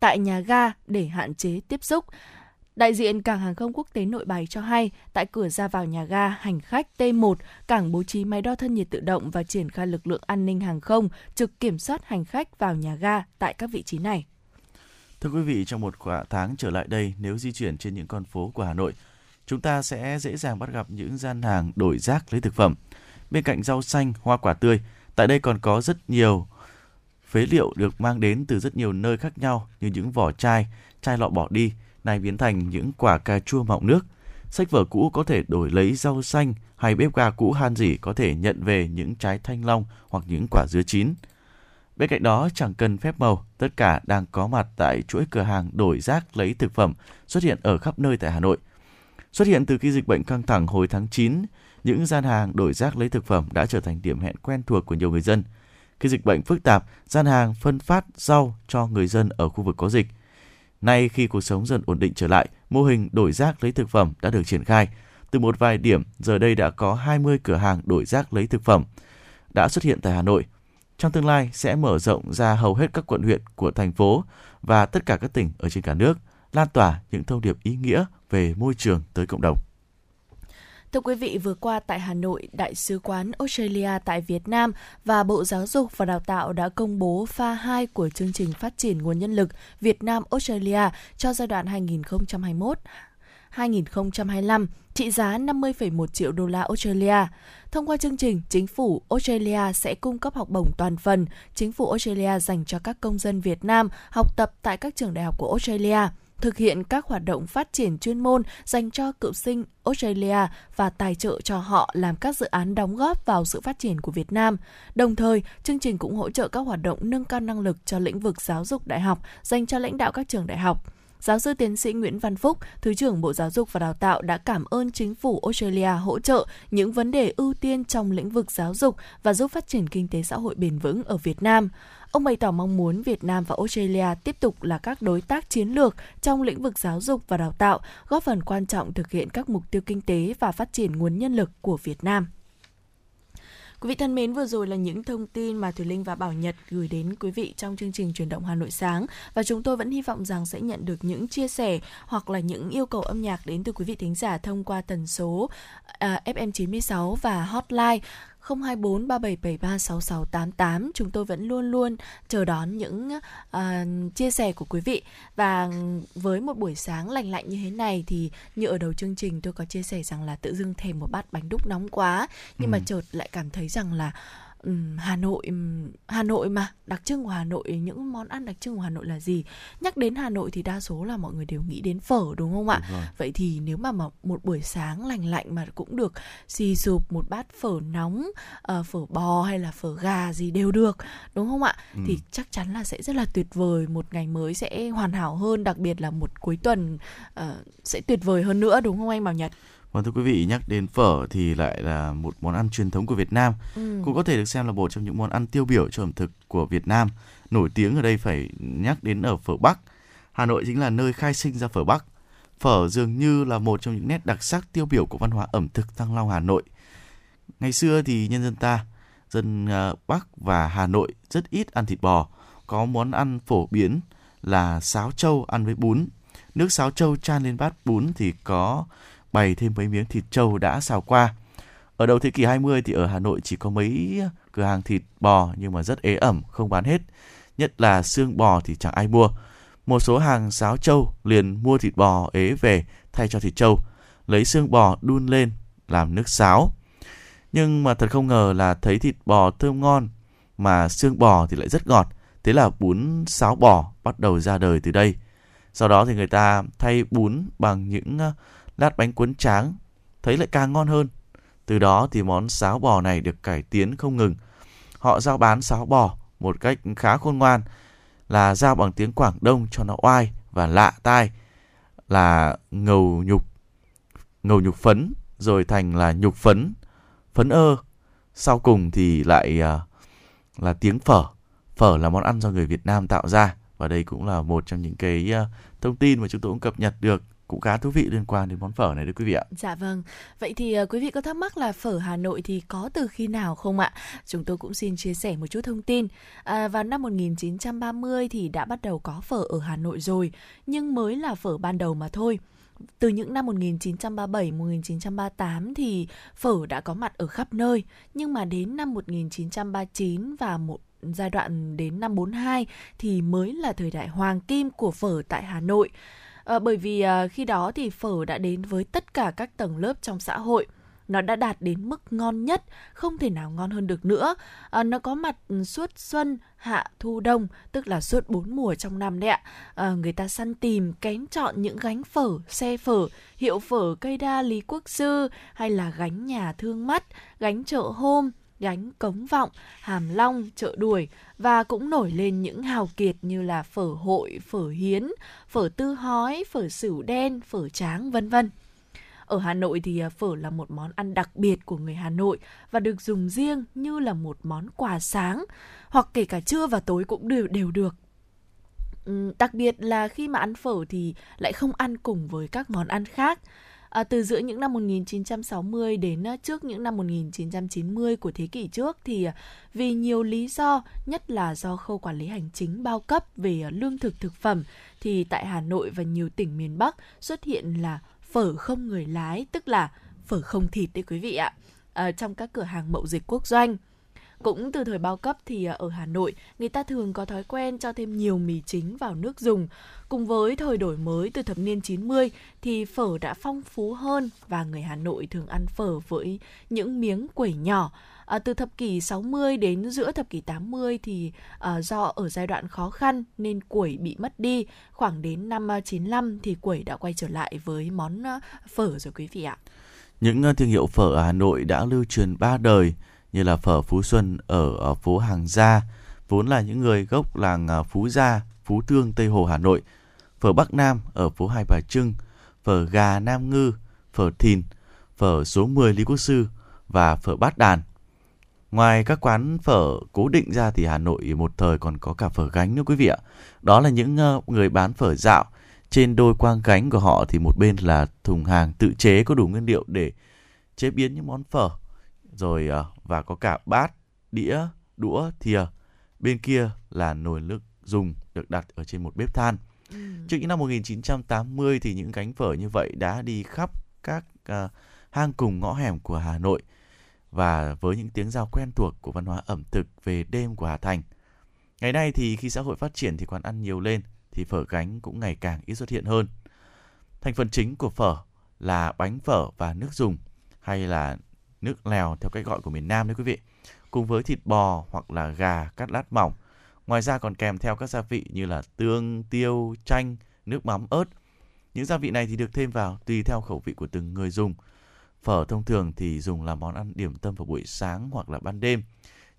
tại nhà ga để hạn chế tiếp xúc. Đại diện Cảng Hàng không Quốc tế Nội Bài cho hay, tại cửa ra vào nhà ga, hành khách T một, cảng bố trí máy đo thân nhiệt tự động và triển khai lực lượng an ninh hàng không trực kiểm soát hành khách vào nhà ga tại các vị trí này. Thưa quý vị, trong một khoảng tháng trở lại đây, nếu di chuyển trên những con phố của Hà Nội, chúng ta sẽ dễ dàng bắt gặp những gian hàng đổi rác lấy thực phẩm. Bên cạnh rau xanh, hoa quả tươi, tại đây còn có rất nhiều phế liệu được mang đến từ rất nhiều nơi khác nhau, như những vỏ chai, chai lọ bỏ đi, nay biến thành những quả cà chua mọng nước. Sách vở cũ có thể đổi lấy rau xanh, hay bếp ga cũ han rỉ có thể nhận về những trái thanh long hoặc những quả dứa chín. Bên cạnh đó, chẳng cần phép màu, tất cả đang có mặt tại chuỗi cửa hàng đổi rác lấy thực phẩm xuất hiện ở khắp nơi tại Hà Nội. Xuất hiện từ khi dịch bệnh căng thẳng hồi tháng chín, những gian hàng đổi rác lấy thực phẩm đã trở thành điểm hẹn quen thuộc của nhiều người dân. Khi dịch bệnh phức tạp, gian hàng phân phát rau cho người dân ở khu vực có dịch. Nay khi cuộc sống dần ổn định trở lại, mô hình đổi rác lấy thực phẩm đã được triển khai. Từ một vài điểm, giờ đây đã có hai mươi cửa hàng đổi rác lấy thực phẩm đã xuất hiện tại Hà Nội. Trong tương lai sẽ mở rộng ra hầu hết các quận huyện của thành phố và tất cả các tỉnh ở trên cả nước, lan tỏa những thông điệp ý nghĩa về môi trường tới cộng đồng. Thưa quý vị, vừa qua tại Hà Nội, Đại sứ quán Australia tại Việt Nam và Bộ Giáo dục và Đào tạo đã công bố pha hai của chương trình phát triển nguồn nhân lực Việt Nam-Australia cho giai đoạn hai nghìn không trăm hai mươi mốt đến hai nghìn không trăm hai mươi lăm, trị giá năm mươi phẩy một triệu đô la Australia. Thông qua chương trình, chính phủ Australia sẽ cung cấp học bổng toàn phần chính phủ Australia dành cho các công dân Việt Nam học tập tại các trường đại học của Australia, thực hiện các hoạt động phát triển chuyên môn dành cho cựu sinh Australia và tài trợ cho họ làm các dự án đóng góp vào sự phát triển của Việt Nam. Đồng thời, chương trình cũng hỗ trợ các hoạt động nâng cao năng lực cho lĩnh vực giáo dục đại học dành cho lãnh đạo các trường đại học. Giáo sư tiến sĩ Nguyễn Văn Phúc, Thứ trưởng Bộ Giáo dục và Đào tạo đã cảm ơn chính phủ Australia hỗ trợ những vấn đề ưu tiên trong lĩnh vực giáo dục và giúp phát triển kinh tế xã hội bền vững ở Việt Nam. Ông bày tỏ mong muốn Việt Nam và Australia tiếp tục là các đối tác chiến lược trong lĩnh vực giáo dục và đào tạo, góp phần quan trọng thực hiện các mục tiêu kinh tế và phát triển nguồn nhân lực của Việt Nam. Quý vị thân mến, vừa rồi là những thông tin mà Thùy Linh và Bảo Nhật gửi đến quý vị trong chương trình Chuyển động Hà Nội sáng, và chúng tôi vẫn hy vọng rằng sẽ nhận được những chia sẻ hoặc là những yêu cầu âm nhạc đến từ quý vị thính giả thông qua tần số à, ép em chín sáu và hotline không hai bốn ba bảy bảy ba sáu sáu tám tám. Chúng tôi vẫn luôn luôn chờ đón những uh, chia sẻ của quý vị. Và với một buổi sáng lành lạnh như thế này thì như ở đầu chương trình tôi có chia sẻ rằng là tự dưng thèm một bát bánh đúc nóng quá, nhưng ừ. mà chợt lại cảm thấy rằng là um, Hà Nội um, Hà Nội mà đặc trưng của Hà Nội, những món ăn đặc trưng của Hà Nội là gì? Nhắc đến Hà Nội thì đa số là mọi người đều nghĩ đến phở, đúng không ạ? Đúng rồi. Vậy thì nếu mà, mà một buổi sáng lành lạnh mà cũng được xì xụp một bát phở nóng, uh, phở bò hay là phở gà gì đều được, đúng không ạ? Ừ. Thì chắc chắn là sẽ rất là tuyệt vời, một ngày mới sẽ hoàn hảo hơn, đặc biệt là một cuối tuần uh, sẽ tuyệt vời hơn nữa, đúng không anh Bảo Nhật? Vâng, thưa quý vị, nhắc đến phở thì lại là một món ăn truyền thống của Việt Nam, ừ. cũng có thể được xem là một trong những món ăn tiêu biểu cho ẩm thực của Việt Nam. Nổi tiếng ở đây phải nhắc đến ở phở Bắc. Hà Nội chính là nơi khai sinh ra phở Bắc. Phở dường như là một trong những nét đặc sắc tiêu biểu của văn hóa ẩm thực Thăng Long Hà Nội. Ngày xưa thì nhân dân ta, dân Bắc và Hà Nội rất ít ăn thịt bò. Có món ăn phổ biến là sáo trâu ăn với bún. Nước sáo trâu chan lên bát bún thì có bày thêm mấy miếng thịt trâu đã xào qua. Ở đầu thế kỷ hai mươi thì ở Hà Nội chỉ có mấy cửa hàng thịt bò nhưng mà rất ế ẩm, không bán hết. Nhất là xương bò thì chẳng ai mua. Một số hàng sáo trâu liền mua thịt bò ế về thay cho thịt trâu, lấy xương bò đun lên làm nước sáo. Nhưng mà thật không ngờ là thấy thịt bò thơm ngon mà xương bò thì lại rất ngọt. Thế là bún sáo bò bắt đầu ra đời từ đây. Sau đó thì người ta thay bún bằng những lát bánh cuốn tráng, thấy lại càng ngon hơn. Từ đó thì món sáo bò này được cải tiến không ngừng. Họ giao bán sáo bò một cách khá khôn ngoan, là giao bằng tiếng Quảng Đông cho nó oai và lạ tai, là ngầu nhục, ngầu nhục phấn, rồi thành là nhục phấn, phấn ơ. Sau cùng thì lại uh, là tiếng phở. Phở là món ăn do người Việt Nam tạo ra. Và đây cũng là một trong những cái uh, thông tin mà chúng tôi cũng cập nhật được, cũng khá thú vị liên quan đến món phở này đấy quý vị ạ. Dạ vâng. Vậy thì uh, quý vị có thắc mắc là phở Hà Nội thì có từ khi nào không ạ? Chúng tôi cũng xin chia sẻ một chút thông tin. À, vào năm một nghìn chín trăm ba mươi thì đã bắt đầu có phở ở Hà Nội rồi, nhưng mới là phở ban đầu mà thôi. Từ những năm một nghìn chín trăm ba mươi bảy, một nghìn chín trăm ba mươi tám thì phở đã có mặt ở khắp nơi, nhưng mà đến năm một nghìn chín trăm ba mươi chín và một giai đoạn đến năm bốn hai thì mới là thời đại hoàng kim của phở tại Hà Nội. À, bởi vì à, khi đó thì phở đã đến với tất cả các tầng lớp trong xã hội. Nó đã đạt đến mức ngon nhất, không thể nào ngon hơn được nữa. À, nó có mặt suốt xuân, hạ, thu, đông, tức là suốt bốn mùa trong năm đấy ạ. À, người ta săn tìm, kén chọn những gánh phở, xe phở, hiệu phở cây đa Lý Quốc Sư, hay là gánh nhà Thương Mắt, gánh chợ Hôm, gánh Cống Vọng, Hàm Long, chợ Đuổi, và cũng nổi lên những hào kiệt như là phở Hội, phở Hiến, phở Tư Hói, phở Sửu Đen, phở Tráng, vân vân. Ở Hà Nội thì phở là một món ăn đặc biệt của người Hà Nội và được dùng riêng như là một món quà sáng, hoặc kể cả trưa và tối cũng đều, đều được. Đặc biệt là khi mà ăn phở thì lại không ăn cùng với các món ăn khác. À, từ giữa những năm một nghìn chín trăm sáu mươi đến trước những năm một nghìn chín trăm chín mươi của thế kỷ trước thì vì nhiều lý do, nhất là do khâu quản lý hành chính bao cấp về lương thực thực phẩm, thì tại Hà Nội và nhiều tỉnh miền Bắc xuất hiện là phở không người lái, tức là phở không thịt đấy quý vị ạ, à, trong các cửa hàng mậu dịch quốc doanh. Cũng từ thời bao cấp thì ở Hà Nội, người ta thường có thói quen cho thêm nhiều mì chính vào nước dùng. Cùng với thời đổi mới từ thập niên chín mươi thì phở đã phong phú hơn và người Hà Nội thường ăn phở với những miếng quẩy nhỏ. À, từ thập kỷ sáu mươi đến giữa thập kỷ tám mươi thì à, do ở giai đoạn khó khăn nên quẩy bị mất đi. Khoảng đến năm chín mươi lăm thì quẩy đã quay trở lại với món phở rồi quý vị ạ. Những thương hiệu phở ở Hà Nội đã lưu truyền ba đời, như là phở Phú Xuân ở phố Hàng Gia, vốn là những người gốc làng Phú Gia, Phú Thương, Tây Hồ, Hà Nội; phở Bắc Nam ở phố Hai Bà Trưng; phở gà Nam Ngư, phở Thìn, phở số mười Lý Quốc Sư và phở Bát Đàn. Ngoài các quán phở cố định ra thì Hà Nội một thời còn có cả phở gánh nữa quý vị ạ. Đó là những người bán phở dạo. Trên đôi quang gánh của họ thì một bên là thùng hàng tự chế có đủ nguyên liệu để chế biến những món phở, rồi và có cả bát, đĩa, đũa, thìa. Bên kia là nồi nước dùng được đặt ở trên một bếp than. Ừ. Trước những năm một nghìn chín trăm tám mươi thì những gánh phở như vậy đã đi khắp các uh, hang cùng ngõ hẻm của Hà Nội, và với những tiếng giao quen thuộc của văn hóa ẩm thực về đêm của Hà Thành. Ngày nay thì khi xã hội phát triển thì quán ăn nhiều lên thì phở gánh cũng ngày càng ít xuất hiện hơn. Thành phần chính của phở là bánh phở và nước dùng, hay là nước lèo theo cách gọi của miền Nam đấy quý vị, cùng với thịt bò hoặc là gà cắt lát mỏng. Ngoài ra còn kèm theo các gia vị như là tương, tiêu, chanh, nước mắm, ớt. Những gia vị này thì được thêm vào tùy theo khẩu vị của từng người dùng. Phở thông thường thì dùng làm món ăn điểm tâm vào buổi sáng hoặc là ban đêm,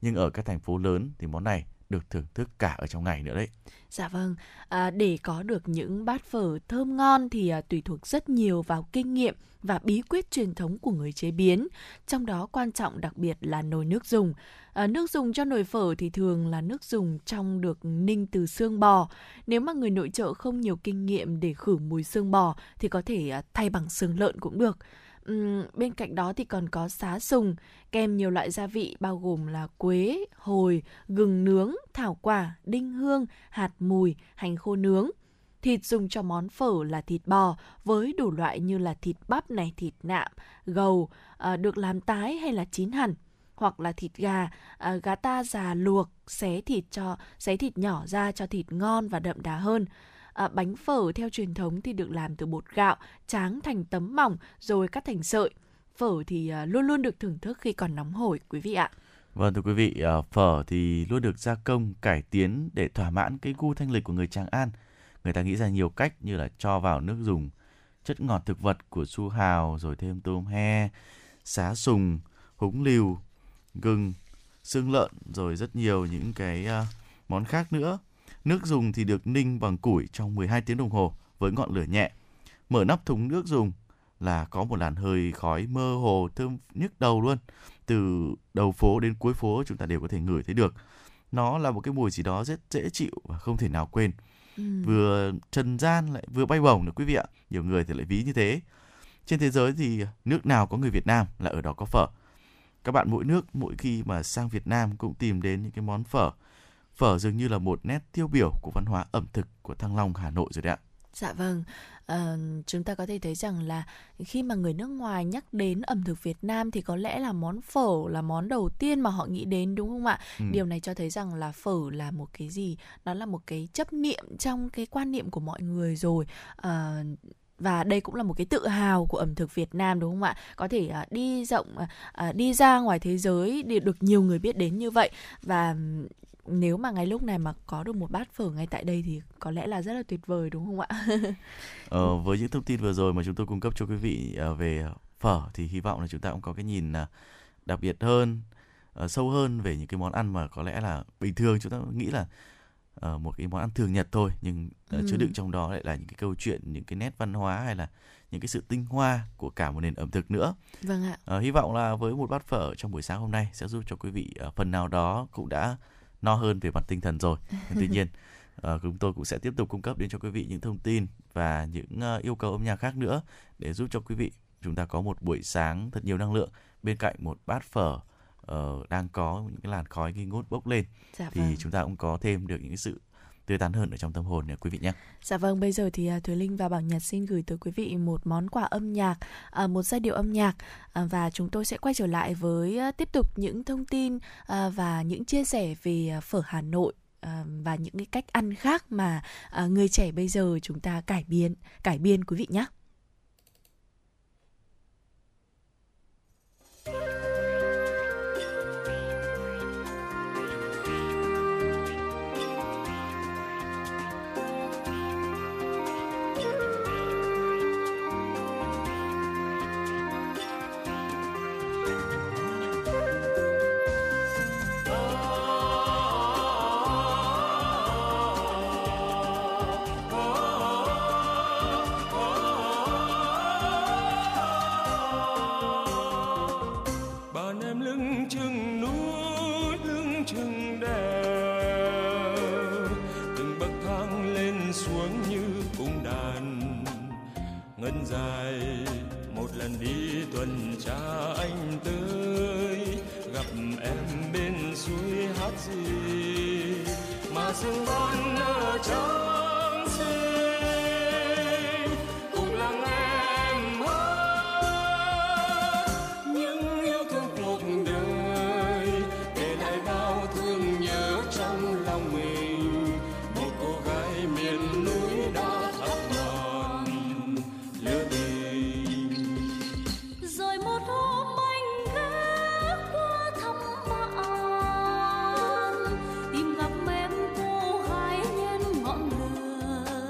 nhưng ở các thành phố lớn thì món này được thưởng thức cả ở trong ngày nữa đấy. Dạ vâng, à, để có được những bát phở thơm ngon thì à, tùy thuộc rất nhiều vào kinh nghiệm và bí quyết truyền thống của người chế biến. Trong đó quan trọng đặc biệt là nồi nước dùng. À, nước dùng cho nồi phở thì thường là nước dùng trong được ninh từ xương bò. Nếu mà người nội trợ không nhiều kinh nghiệm để khử mùi xương bò thì có thể à, thay bằng xương lợn cũng được. Uhm, bên cạnh đó thì còn có sá sùng, kèm nhiều loại gia vị bao gồm là quế, hồi, gừng nướng, thảo quả, đinh hương, hạt mùi, hành khô nướng. Thịt dùng cho món phở là thịt bò với đủ loại như là thịt bắp này, thịt nạm, gầu, à, được làm tái hay là chín hẳn, hoặc là thịt gà, à, gà ta già luộc, xé thịt cho xé thịt nhỏ ra cho thịt ngon và đậm đà hơn. À, bánh phở theo truyền thống thì được làm từ bột gạo, tráng thành tấm mỏng rồi cắt thành sợi. Phở thì à, luôn luôn được thưởng thức khi còn nóng hổi quý vị ạ. Vâng thưa quý vị, à, phở thì luôn được gia công, cải tiến để thỏa mãn cái gu thanh lịch của người Tràng An. Người ta nghĩ ra nhiều cách như là cho vào nước dùng chất ngọt thực vật của su hào, rồi thêm tôm he, sá sùng, húng liều, gừng, xương lợn, rồi rất nhiều những cái à, món khác nữa. Nước dùng thì được ninh bằng củi trong mười hai tiếng đồng hồ với ngọn lửa nhẹ. Mở nắp thùng nước dùng là có một làn hơi khói mơ hồ thơm nhức đầu luôn. Từ đầu phố đến cuối phố chúng ta đều có thể ngửi thấy được. Nó là một cái mùi gì đó rất dễ chịu và không thể nào quên. Ừ. Vừa trần gian lại vừa bay bổng nữa quý vị ạ. Nhiều người thì lại ví như thế. Trên thế giới thì nước nào có người Việt Nam là ở đó có phở. Các bạn mỗi nước, mỗi khi mà sang Việt Nam cũng tìm đến những cái món phở. Phở dường như là một nét tiêu biểu của văn hóa ẩm thực của Thăng Long Hà Nội rồi đấy ạ. Dạ vâng, à, chúng ta có thể thấy rằng là khi mà người nước ngoài nhắc đến ẩm thực Việt Nam thì có lẽ là món phở là món đầu tiên mà họ nghĩ đến, đúng không ạ? Ừ. Điều này cho thấy rằng là phở là một cái gì, nó là một cái chấp niệm trong cái quan niệm của mọi người rồi. À, và đây cũng là một cái tự hào của ẩm thực Việt Nam, đúng không ạ? Có thể uh, đi rộng, uh, đi ra ngoài thế giới để được nhiều người biết đến như vậy. Và nếu mà ngay lúc này mà có được một bát phở ngay tại đây thì có lẽ là rất là tuyệt vời, đúng không ạ? ờ, với những thông tin vừa rồi mà chúng tôi cung cấp cho quý vị uh, về phở thì hy vọng là chúng ta cũng có cái nhìn uh, đặc biệt hơn, uh, sâu hơn về những cái món ăn mà có lẽ là bình thường chúng ta nghĩ là Uh, một cái món ăn thường nhật thôi, nhưng uh, ừ. chứa đựng trong đó lại là những cái câu chuyện, những cái nét văn hóa hay là những cái sự tinh hoa của cả một nền ẩm thực nữa. Vâng ạ. Uh, hy vọng là với một bát phở trong buổi sáng hôm nay sẽ giúp cho quý vị uh, phần nào đó cũng đã no hơn về mặt tinh thần rồi. Tuy nhiên uh, chúng tôi cũng sẽ tiếp tục cung cấp đến cho quý vị những thông tin và những uh, yêu cầu âm nhạc khác nữa để giúp cho quý vị chúng ta có một buổi sáng thật nhiều năng lượng bên cạnh một bát phở Ờ, đang có những cái làn khói nghi ngút bốc lên. Dạ thì vâng. Chúng ta cũng có thêm được những sự tươi tắn hơn ở trong tâm hồn nha quý vị nhé. Dạ vâng, bây giờ thì Thúy Linh và Bảo Nhật xin gửi tới quý vị một món quà âm nhạc, một giai điệu âm nhạc, và chúng tôi sẽ quay trở lại với tiếp tục những thông tin và những chia sẻ về phở Hà Nội và những cái cách ăn khác mà người trẻ bây giờ chúng ta cải biến, cải biên quý vị nhé. Một lần đi tuần tra anh tới gặp em bên suối hát gì mà sương ban ở trắng xinh cùng lắng em hát những yêu thương cuộc đời để lại bao thương nhớ trong lòng mình một cô gái miền núi đã thắp ngọn lửa tình. Hoa nao nước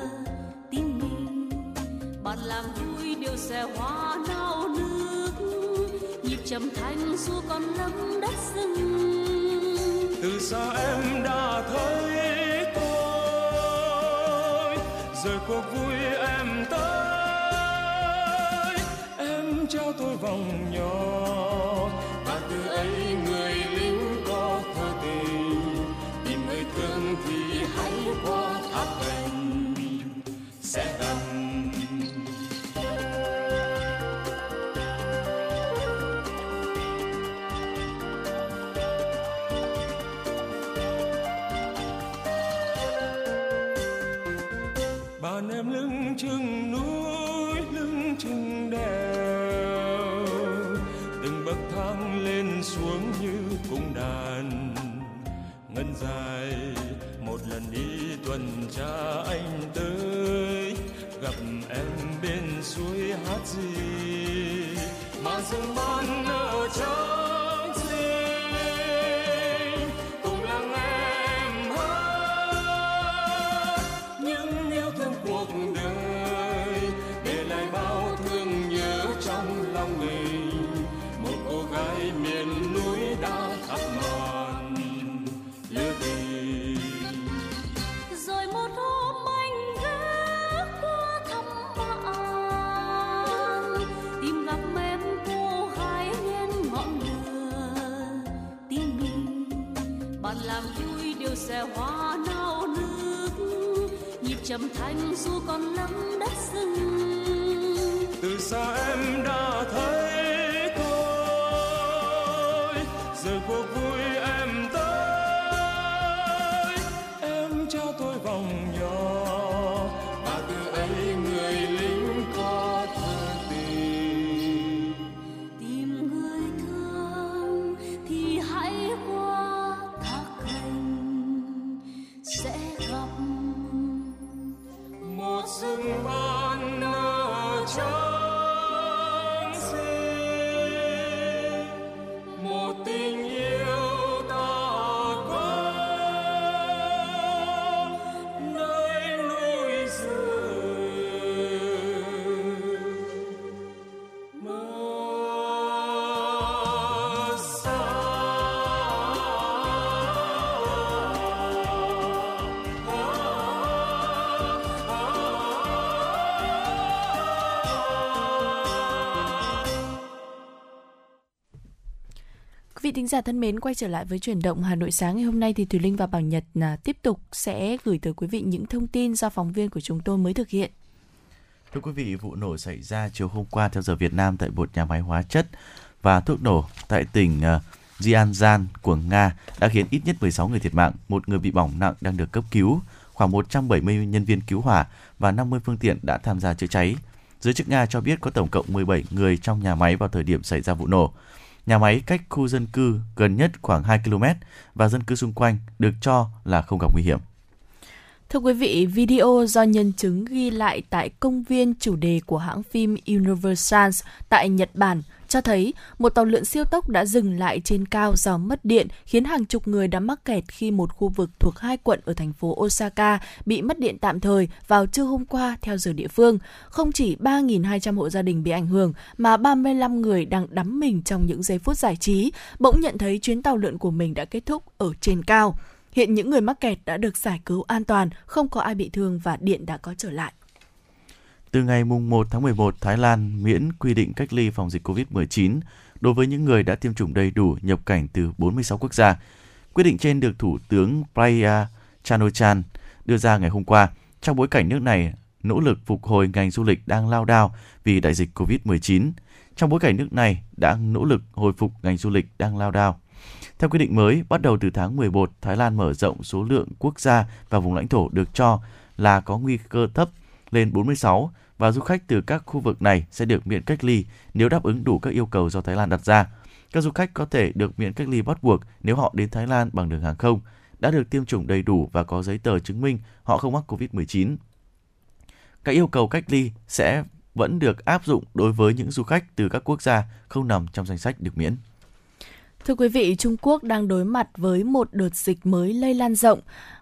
nhịp trầm thanh xua con lấm đất rừng từ xa em đã thấy tôi rồi cuộc vui em tới em trao tôi vòng nhỏ và từ ấy người lính có thơ tình tìm người thương thì hãy qua tháp cành sẽ gặp. Bạn em lưng chừng núi, lưng chừng đèo, từng bậc thang lên xuống như cung đàn. Ngân dài, một lần đi tuần tra anh tới, gặp em bên suối hát gì, mà dừng ban ở trong. Hoa nao nước nhịp trầm thanh du còn lấm đất rừng từ xa em đã thấy tôi giờ cuộc vui em tới em trao tôi vòng nhỏ và từ ấy sẽ gặp một rừng ban nở trắng rơi, một tình yêu ta có nơi núi rừng mơ xa. Vị thính giả thân mến, quay trở lại với Chuyển động Hà Nội sáng ngày hôm nay thì Thùy Linh và Bảo Nhật là tiếp tục sẽ gửi tới quý vị những thông tin do phóng viên của chúng tôi mới thực hiện. Thưa quý vị, vụ nổ xảy ra chiều hôm qua theo giờ Việt Nam tại một nhà máy hóa chất và thuốc nổ tại tỉnh Zhejiang của Nga đã khiến ít nhất mười sáu người thiệt mạng, một người bị bỏng nặng đang được cấp cứu, khoảng một trăm bảy mươi nhân viên cứu hỏa và năm mươi phương tiện đã tham gia chữa cháy. Giới chức Nga cho biết có tổng cộng mười bảy người trong nhà máy vào thời điểm xảy ra vụ nổ. Nhà máy cách khu dân cư gần nhất khoảng hai ki lô mét và dân cư xung quanh được cho là không gặp nguy hiểm. Thưa quý vị, video do nhân chứng ghi lại tại công viên chủ đề của hãng phim Universal tại Nhật Bản cho thấy một tàu lượn siêu tốc đã dừng lại trên cao do mất điện, khiến hàng chục người đã mắc kẹt khi một khu vực thuộc hai quận ở thành phố Osaka bị mất điện tạm thời vào trưa hôm qua theo giờ địa phương. Không chỉ ba nghìn hai trăm hộ gia đình bị ảnh hưởng, mà ba mươi lăm người đang đắm mình trong những giây phút giải trí, bỗng nhận thấy chuyến tàu lượn của mình đã kết thúc ở trên cao. Hiện những người mắc kẹt đã được giải cứu an toàn, không có ai bị thương và điện đã có trở lại. Từ ngày mùng một tháng mười một, Thái Lan miễn quy định cách ly phòng dịch covid mười chín đối với những người đã tiêm chủng đầy đủ nhập cảnh từ bốn mươi sáu quốc gia. Quyết định trên được Thủ tướng Prayut Chan-o-chan đưa ra ngày hôm qua, trong bối cảnh nước này nỗ lực phục hồi ngành du lịch đang lao đao vì đại dịch covid mười chín. Trong bối cảnh nước này đã nỗ lực hồi phục ngành du lịch đang lao đao. Theo quy định mới, bắt đầu từ tháng mười một, Thái Lan mở rộng số lượng quốc gia và vùng lãnh thổ được cho là có nguy cơ thấp lên bốn mươi sáu và du khách từ các khu vực này sẽ được miễn cách ly nếu đáp ứng đủ các yêu cầu do Thái Lan đặt ra. Các du khách có thể được miễn cách ly bắt buộc nếu họ đến Thái Lan bằng đường hàng không, đã được tiêm chủng đầy đủ và có giấy tờ chứng minh họ không mắc covid mười chín. Các yêu cầu cách ly sẽ vẫn được áp dụng đối với những du khách từ các quốc gia không nằm trong danh sách được miễn. Thưa quý vị, Trung Quốc đang đối mặt với một đợt dịch mới lây lan rộng.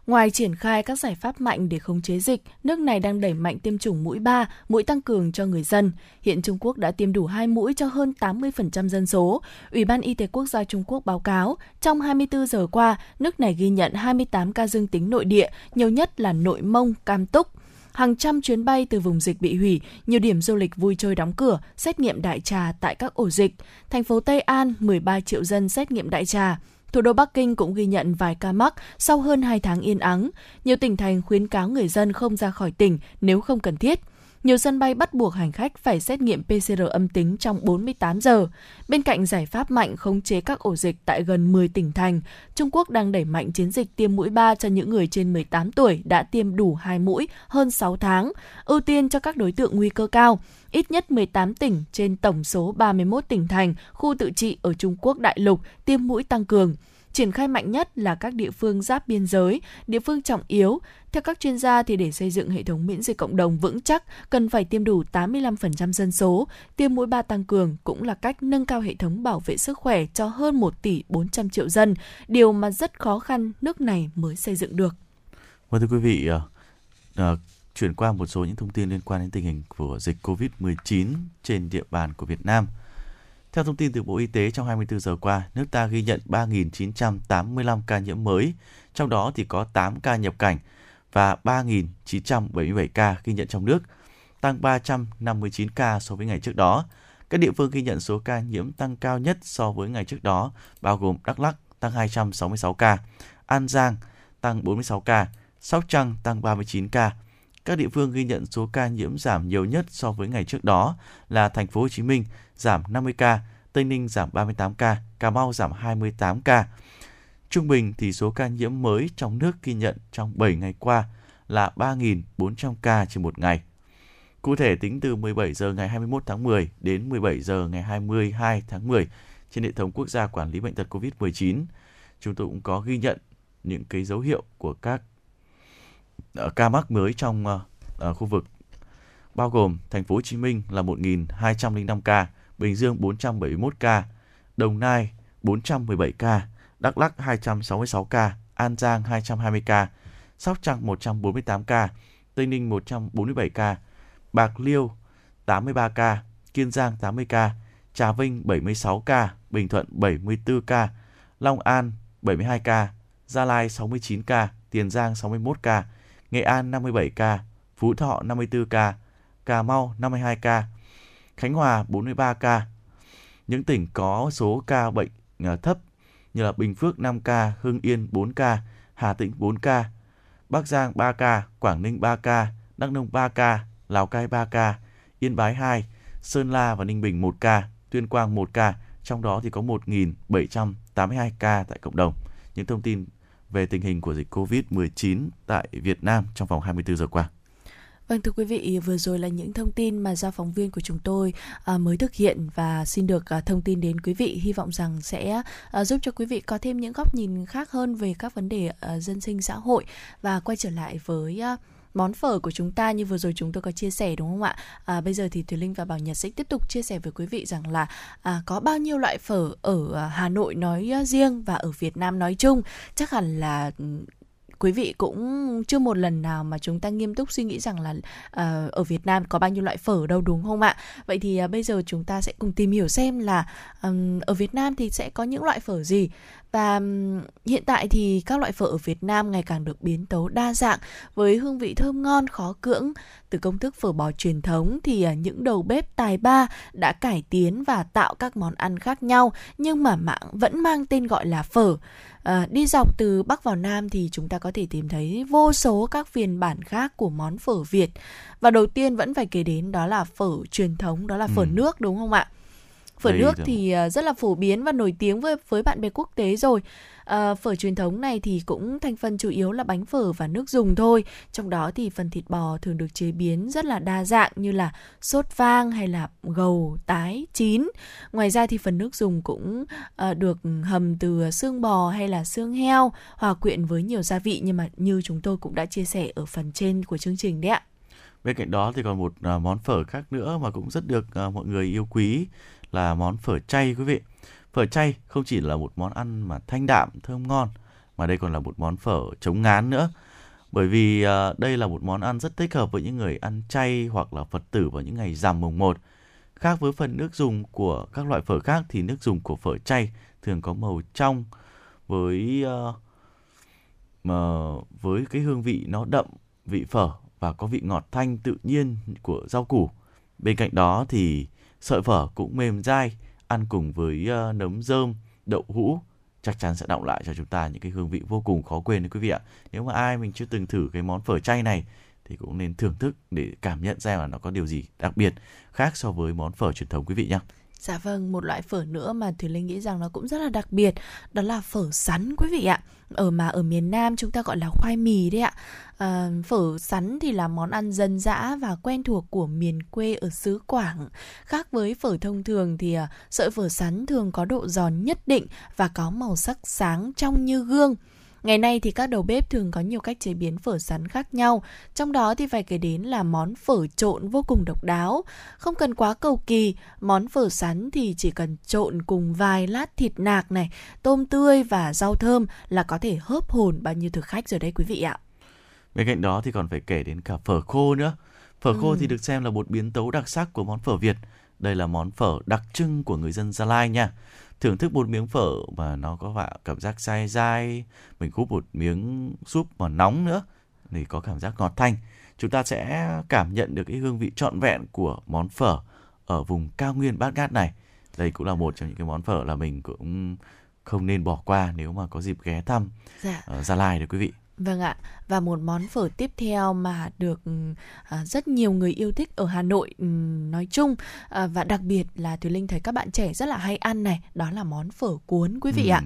Ngoài triển khai các giải pháp mạnh để khống chế dịch, nước này đang đẩy mạnh tiêm chủng mũi ba, mũi tăng cường cho người dân. Hiện Trung Quốc đã tiêm đủ hai mũi cho hơn tám mươi phần trăm dân số. Ủy ban Y tế Quốc gia Trung Quốc báo cáo, trong hai mươi bốn giờ qua, nước này ghi nhận hai mươi tám ca dương tính nội địa, nhiều nhất là Nội Mông, Cam Túc. Hàng trăm chuyến bay từ vùng dịch bị hủy, nhiều điểm du lịch vui chơi đóng cửa, xét nghiệm đại trà tại các ổ dịch. Thành phố Tây An, mười ba triệu dân xét nghiệm đại trà. Thủ đô Bắc Kinh cũng ghi nhận vài ca mắc sau hơn hai tháng yên ắng. Nhiều tỉnh thành khuyến cáo người dân không ra khỏi tỉnh nếu không cần thiết. Nhiều sân bay bắt buộc hành khách phải xét nghiệm pê xê rờ âm tính trong bốn mươi tám giờ. Bên cạnh giải pháp mạnh khống chế các ổ dịch tại gần mười tỉnh thành, Trung Quốc đang đẩy mạnh chiến dịch tiêm mũi ba cho những người trên mười tám tuổi đã tiêm đủ hai mũi hơn sáu tháng, ưu tiên cho các đối tượng nguy cơ cao. Ít nhất mười tám tỉnh trên tổng số ba mươi mốt tỉnh thành, khu tự trị ở Trung Quốc đại lục tiêm mũi tăng cường. Triển khai mạnh nhất là các địa phương giáp biên giới, địa phương trọng yếu. Theo các chuyên gia, thì để xây dựng hệ thống miễn dịch cộng đồng vững chắc, cần phải tiêm đủ tám mươi lăm phần trăm dân số. Tiêm mũi ba tăng cường cũng là cách nâng cao hệ thống bảo vệ sức khỏe cho hơn một tỷ bốn trăm triệu dân, điều mà rất khó khăn nước này mới xây dựng được. Và thưa quý vị, uh, chuyển qua một số những thông tin liên quan đến tình hình của dịch covid mười chín trên địa bàn của Việt Nam. Theo thông tin từ Bộ Y tế, trong hai mươi bốn giờ qua, nước ta ghi nhận ba nghìn chín trăm tám mươi lăm ca nhiễm mới, trong đó thì có tám ca nhập cảnh và ba nghìn chín trăm bảy mươi bảy ca ghi nhận trong nước, tăng ba trăm năm mươi chín ca so với ngày trước đó. Các địa phương ghi nhận số ca nhiễm tăng cao nhất so với ngày trước đó bao gồm Đắk Lắk tăng hai trăm sáu mươi sáu ca, An Giang tăng bốn mươi sáu ca, Sóc Trăng tăng ba mươi chín ca. Các địa phương ghi nhận số ca nhiễm giảm nhiều nhất so với ngày trước đó là Thành phố Hồ Chí Minh giảm năm mươi ca, Tây Ninh giảm ba mươi tám ca, Cà Mau giảm hai mươi tám ca. Trung bình thì số ca nhiễm mới trong nước ghi nhận trong bảy ngày qua là ba nghìn bốn trăm ca trên một ngày. Cụ thể, tính từ mười bảy giờ ngày hai mươi mốt tháng mười đến mười bảy giờ ngày hai mươi hai tháng mười, trên hệ thống quốc gia quản lý bệnh tật covid mười chín, chúng tôi cũng có ghi nhận những cái dấu hiệu của các uh, ca mắc mới trong uh, uh, khu vực, bao gồm thành phố Hồ Chí Minh là một nghìn hai trăm lẻ năm ca, Bình Dương bốn trăm bảy mươi mốt ca, Đồng Nai bốn trăm mười bảy ca, Đắk Lắk hai trăm sáu mươi sáu ca, An Giang hai trăm hai mươi ca, Sóc Trăng một trăm bốn mươi tám ca, Tây Ninh một trăm bốn mươi bảy ca, Bạc Liêu tám mươi ba ca, Kiên Giang tám mươi ca, Trà Vinh bảy mươi sáu ca, Bình Thuận bảy mươi tư ca, Long An bảy mươi hai ca, Gia Lai sáu mươi chín ca, Tiền Giang sáu mươi mốt ca, Nghệ An năm mươi bảy ca, Phú Thọ năm mươi tư ca, Cà Mau năm mươi hai ca, Khánh Hòa bốn mươi ba ca. Những tỉnh có số ca bệnh thấp như là Bình Phước năm ca, Hưng Yên bốn ca, Hà Tĩnh bốn ca, Bắc Giang ba ca, Quảng Ninh ba ca, Đắk Nông ba ca, Lào Cai ba ca, Yên Bái hai, Sơn La và Ninh Bình một ca, Tuyên Quang một ca, trong đó thì có một nghìn bảy trăm tám mươi hai ca tại cộng đồng. Những thông tin về tình hình của dịch covid mười chín tại Việt Nam trong vòng hai mươi tư giờ qua. Vâng, thưa quý vị, vừa rồi là những thông tin mà do phóng viên của chúng tôi à, mới thực hiện và xin được à, thông tin đến quý vị. Hy vọng rằng sẽ à, giúp cho quý vị có thêm những góc nhìn khác hơn về các vấn đề à, dân sinh xã hội. Và quay trở lại với à, món phở của chúng ta như vừa rồi chúng tôi có chia sẻ, đúng không ạ? À, bây giờ thì Thùy Linh và Bảo Nhật sẽ tiếp tục chia sẻ với quý vị rằng là à, có bao nhiêu loại phở ở Hà Nội nói riêng và ở Việt Nam nói chung. Chắc hẳn là quý vị cũng chưa một lần nào mà chúng ta nghiêm túc suy nghĩ rằng là uh, ở Việt Nam có bao nhiêu loại phở đâu, đúng không ạ? Vậy thì uh, bây giờ chúng ta sẽ cùng tìm hiểu xem là um, ở Việt Nam thì sẽ có những loại phở gì. Và um, hiện tại thì các loại phở ở Việt Nam ngày càng được biến tấu đa dạng với hương vị thơm ngon, khó cưỡng. Từ công thức phở bò truyền thống thì uh, những đầu bếp tài ba đã cải tiến và tạo các món ăn khác nhau nhưng mà mạng vẫn mang tên gọi là phở. À, đi dọc từ Bắc vào Nam thì chúng ta có thể tìm thấy vô số các phiên bản khác của món phở Việt. Và đầu tiên vẫn phải kể đến đó là phở truyền thống, đó là phở ừ. nước, đúng không ạ? Phở Đấy nước rồi. Thì rất là phổ biến và nổi tiếng với, với bạn bè quốc tế rồi. À, phở truyền thống này thì cũng thành phần chủ yếu là bánh phở và nước dùng thôi. Trong đó thì phần thịt bò thường được chế biến rất là đa dạng như là sốt vang hay là gầu, tái, chín. Ngoài ra thì phần nước dùng cũng à, được hầm từ xương bò hay là xương heo, hòa quyện với nhiều gia vị nhưng mà như chúng tôi cũng đã chia sẻ ở phần trên của chương trình đấy ạ. Bên cạnh đó thì còn một à, món phở khác nữa mà cũng rất được à, mọi người yêu quý là món phở chay, quý vị. Phở chay không chỉ là một món ăn mà thanh đạm, thơm ngon, mà đây còn là một món phở chống ngán nữa. Bởi vì à, đây là một món ăn rất thích hợp với những người ăn chay hoặc là Phật tử vào những ngày rằm mùng một. Khác với phần nước dùng của các loại phở khác thì nước dùng của phở chay thường có màu trong với, à, mà, với cái hương vị nó đậm, vị phở và có vị ngọt thanh tự nhiên của rau củ. Bên cạnh đó thì sợi phở cũng mềm dai, ăn cùng với uh, nấm rơm, đậu hũ chắc chắn sẽ đọng lại cho chúng ta những cái hương vị vô cùng khó quên đấy quý vị ạ. Nếu mà ai mình chưa từng thử cái món phở chay này thì cũng nên thưởng thức để cảm nhận xem là nó có điều gì đặc biệt khác so với món phở truyền thống quý vị nhé. Dạ vâng, một loại phở nữa mà Thùy Linh nghĩ rằng nó cũng rất là đặc biệt, đó là phở sắn quý vị ạ. Ở mà ở miền Nam chúng ta gọi là khoai mì đấy ạ. À, phở sắn thì là món ăn dân dã và quen thuộc của miền quê ở xứ Quảng. Khác với phở thông thường thì à, sợi phở sắn thường có độ giòn nhất định và có màu sắc sáng trong như gương. Ngày nay thì các đầu bếp thường có nhiều cách chế biến phở sắn khác nhau, trong đó thì phải kể đến là món phở trộn vô cùng độc đáo. Không cần quá cầu kỳ, món phở sắn thì chỉ cần trộn cùng vài lát thịt nạc này, tôm tươi và rau thơm là có thể hớp hồn bao nhiêu thực khách rồi đấy quý vị ạ. Bên cạnh đó thì còn phải kể đến cả phở khô nữa. Phở ừ. khô thì được xem là một biến tấu đặc sắc của món phở Việt. Đây là món phở đặc trưng của người dân Gia Lai nha. Thưởng thức một miếng phở mà nó có cảm giác dai dai, mình húp một miếng súp mà nóng nữa thì có cảm giác ngọt thanh. Chúng ta sẽ cảm nhận được cái hương vị trọn vẹn của món phở ở vùng cao nguyên Bát Ngát này. Đây cũng là một trong những cái món phở là mình cũng không nên bỏ qua nếu mà có dịp ghé thăm dạ. ở Gia Lai đấy quý vị. Vâng ạ, và một món phở tiếp theo mà được à, rất nhiều người yêu thích ở Hà Nội um, nói chung à, và đặc biệt là Thùy Linh thấy các bạn trẻ rất là hay ăn này, đó là món phở cuốn quý vị ừ. ạ.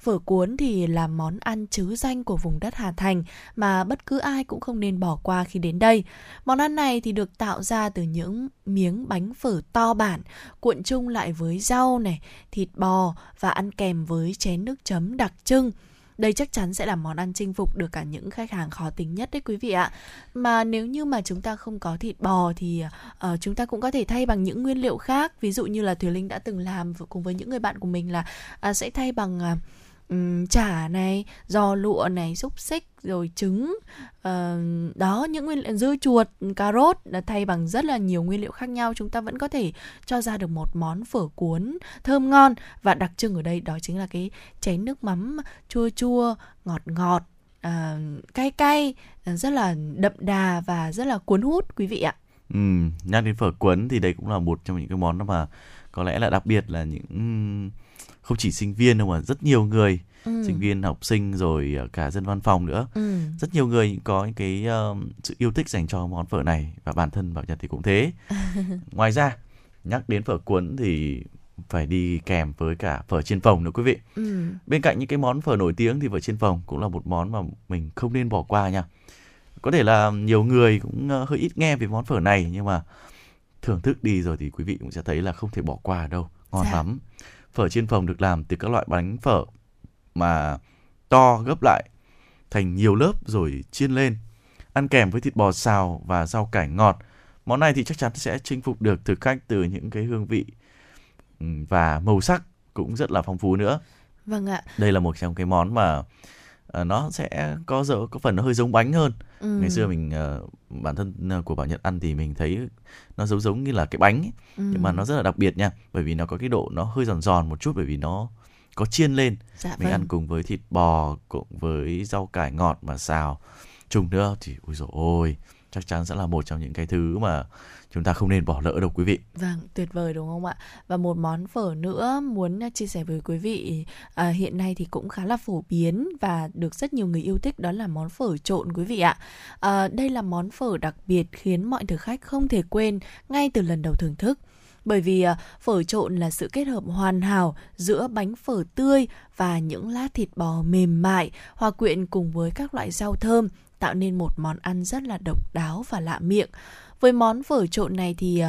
Phở cuốn thì là món ăn trứ danh của vùng đất Hà Thành mà bất cứ ai cũng không nên bỏ qua khi đến đây. Món ăn này thì được tạo ra từ những miếng bánh phở to bản cuộn chung lại với rau này, thịt bò và ăn kèm với chén nước chấm đặc trưng. Đây chắc chắn sẽ là món ăn chinh phục được cả những khách hàng khó tính nhất đấy quý vị ạ. Mà nếu như mà chúng ta không có thịt bò thì uh, chúng ta cũng có thể thay bằng những nguyên liệu khác. Ví dụ như là Thùy Linh đã từng làm cùng với những người bạn của mình là uh, sẽ thay bằng uh, um, chả này, giò lụa này, xúc xích, rồi trứng, uh, đó, những nguyên liệu, dưa chuột, cà rốt, thay bằng rất là nhiều nguyên liệu khác nhau, chúng ta vẫn có thể cho ra được một món phở cuốn thơm ngon. Và đặc trưng ở đây đó chính là cái chén nước mắm chua chua, ngọt ngọt, uh, cay cay, rất là đậm đà và rất là cuốn hút quý vị ạ. Ừ, nhắc đến phở cuốn thì đây cũng là một trong những cái món mà có lẽ là đặc biệt là những không chỉ sinh viên đâu mà rất nhiều người, ừ. sinh viên, học sinh rồi cả dân văn phòng nữa, ừ. rất nhiều người có những cái uh, sự yêu thích dành cho món phở này, và bản thân Bảo Nhật thì cũng thế. Ngoài ra nhắc đến phở cuốn thì phải đi kèm với cả phở chiên phồng nữa quý vị. ừ. Bên cạnh những cái món phở nổi tiếng thì phở chiên phồng cũng là một món mà mình không nên bỏ qua nha. Có thể là nhiều người cũng hơi ít nghe về món phở này, nhưng mà thưởng thức đi rồi thì quý vị cũng sẽ thấy là không thể bỏ qua đâu, ngon dạ. lắm. Phở chiên phồng được làm từ các loại bánh phở mà to gấp lại thành nhiều lớp rồi chiên lên, ăn kèm với thịt bò xào và rau cải ngọt. Món này thì chắc chắn sẽ chinh phục được thực khách từ những cái hương vị và màu sắc cũng rất là phong phú nữa. Vâng ạ. Đây là một trong cái món mà nó sẽ có dở, có phần nó hơi giống bánh hơn. ừ. Ngày xưa mình, bản thân của Bảo Nhật ăn thì mình thấy nó giống giống như là cái bánh ấy. Ừ. Nhưng mà nó rất là đặc biệt nha, bởi vì nó có cái độ nó hơi giòn giòn một chút, bởi vì nó có chiên lên. Dạ, mình vâng. ăn cùng với thịt bò, cùng với rau cải ngọt mà xào chung nữa thì ôi dồi ôi, chắc chắn sẽ là một trong những cái thứ mà chúng ta không nên bỏ lỡ đâu quý vị. Vâng, tuyệt vời đúng không ạ? Và một món phở nữa muốn chia sẻ với quý vị à, hiện nay thì cũng khá là phổ biến và được rất nhiều người yêu thích, đó là món phở trộn quý vị ạ. À, đây là món phở đặc biệt khiến mọi thực khách không thể quên ngay từ lần đầu thưởng thức. Bởi vì phở trộn là sự kết hợp hoàn hảo giữa bánh phở tươi và những lát thịt bò mềm mại, hòa quyện cùng với các loại rau thơm, tạo nên một món ăn rất là độc đáo và lạ miệng. Với món phở trộn này thì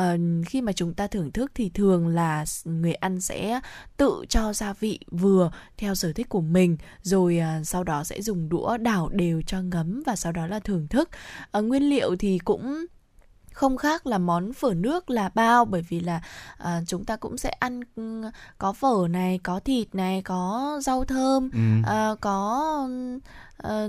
uh, khi mà chúng ta thưởng thức thì thường là người ăn sẽ tự cho gia vị vừa theo sở thích của mình, rồi uh, sau đó sẽ dùng đũa đảo đều cho ngấm và sau đó là thưởng thức. Uh, nguyên liệu thì cũng không khác là món phở nước là bao, bởi vì là à, chúng ta cũng sẽ ăn có phở này, có thịt này, có rau thơm, ừ. à, có à,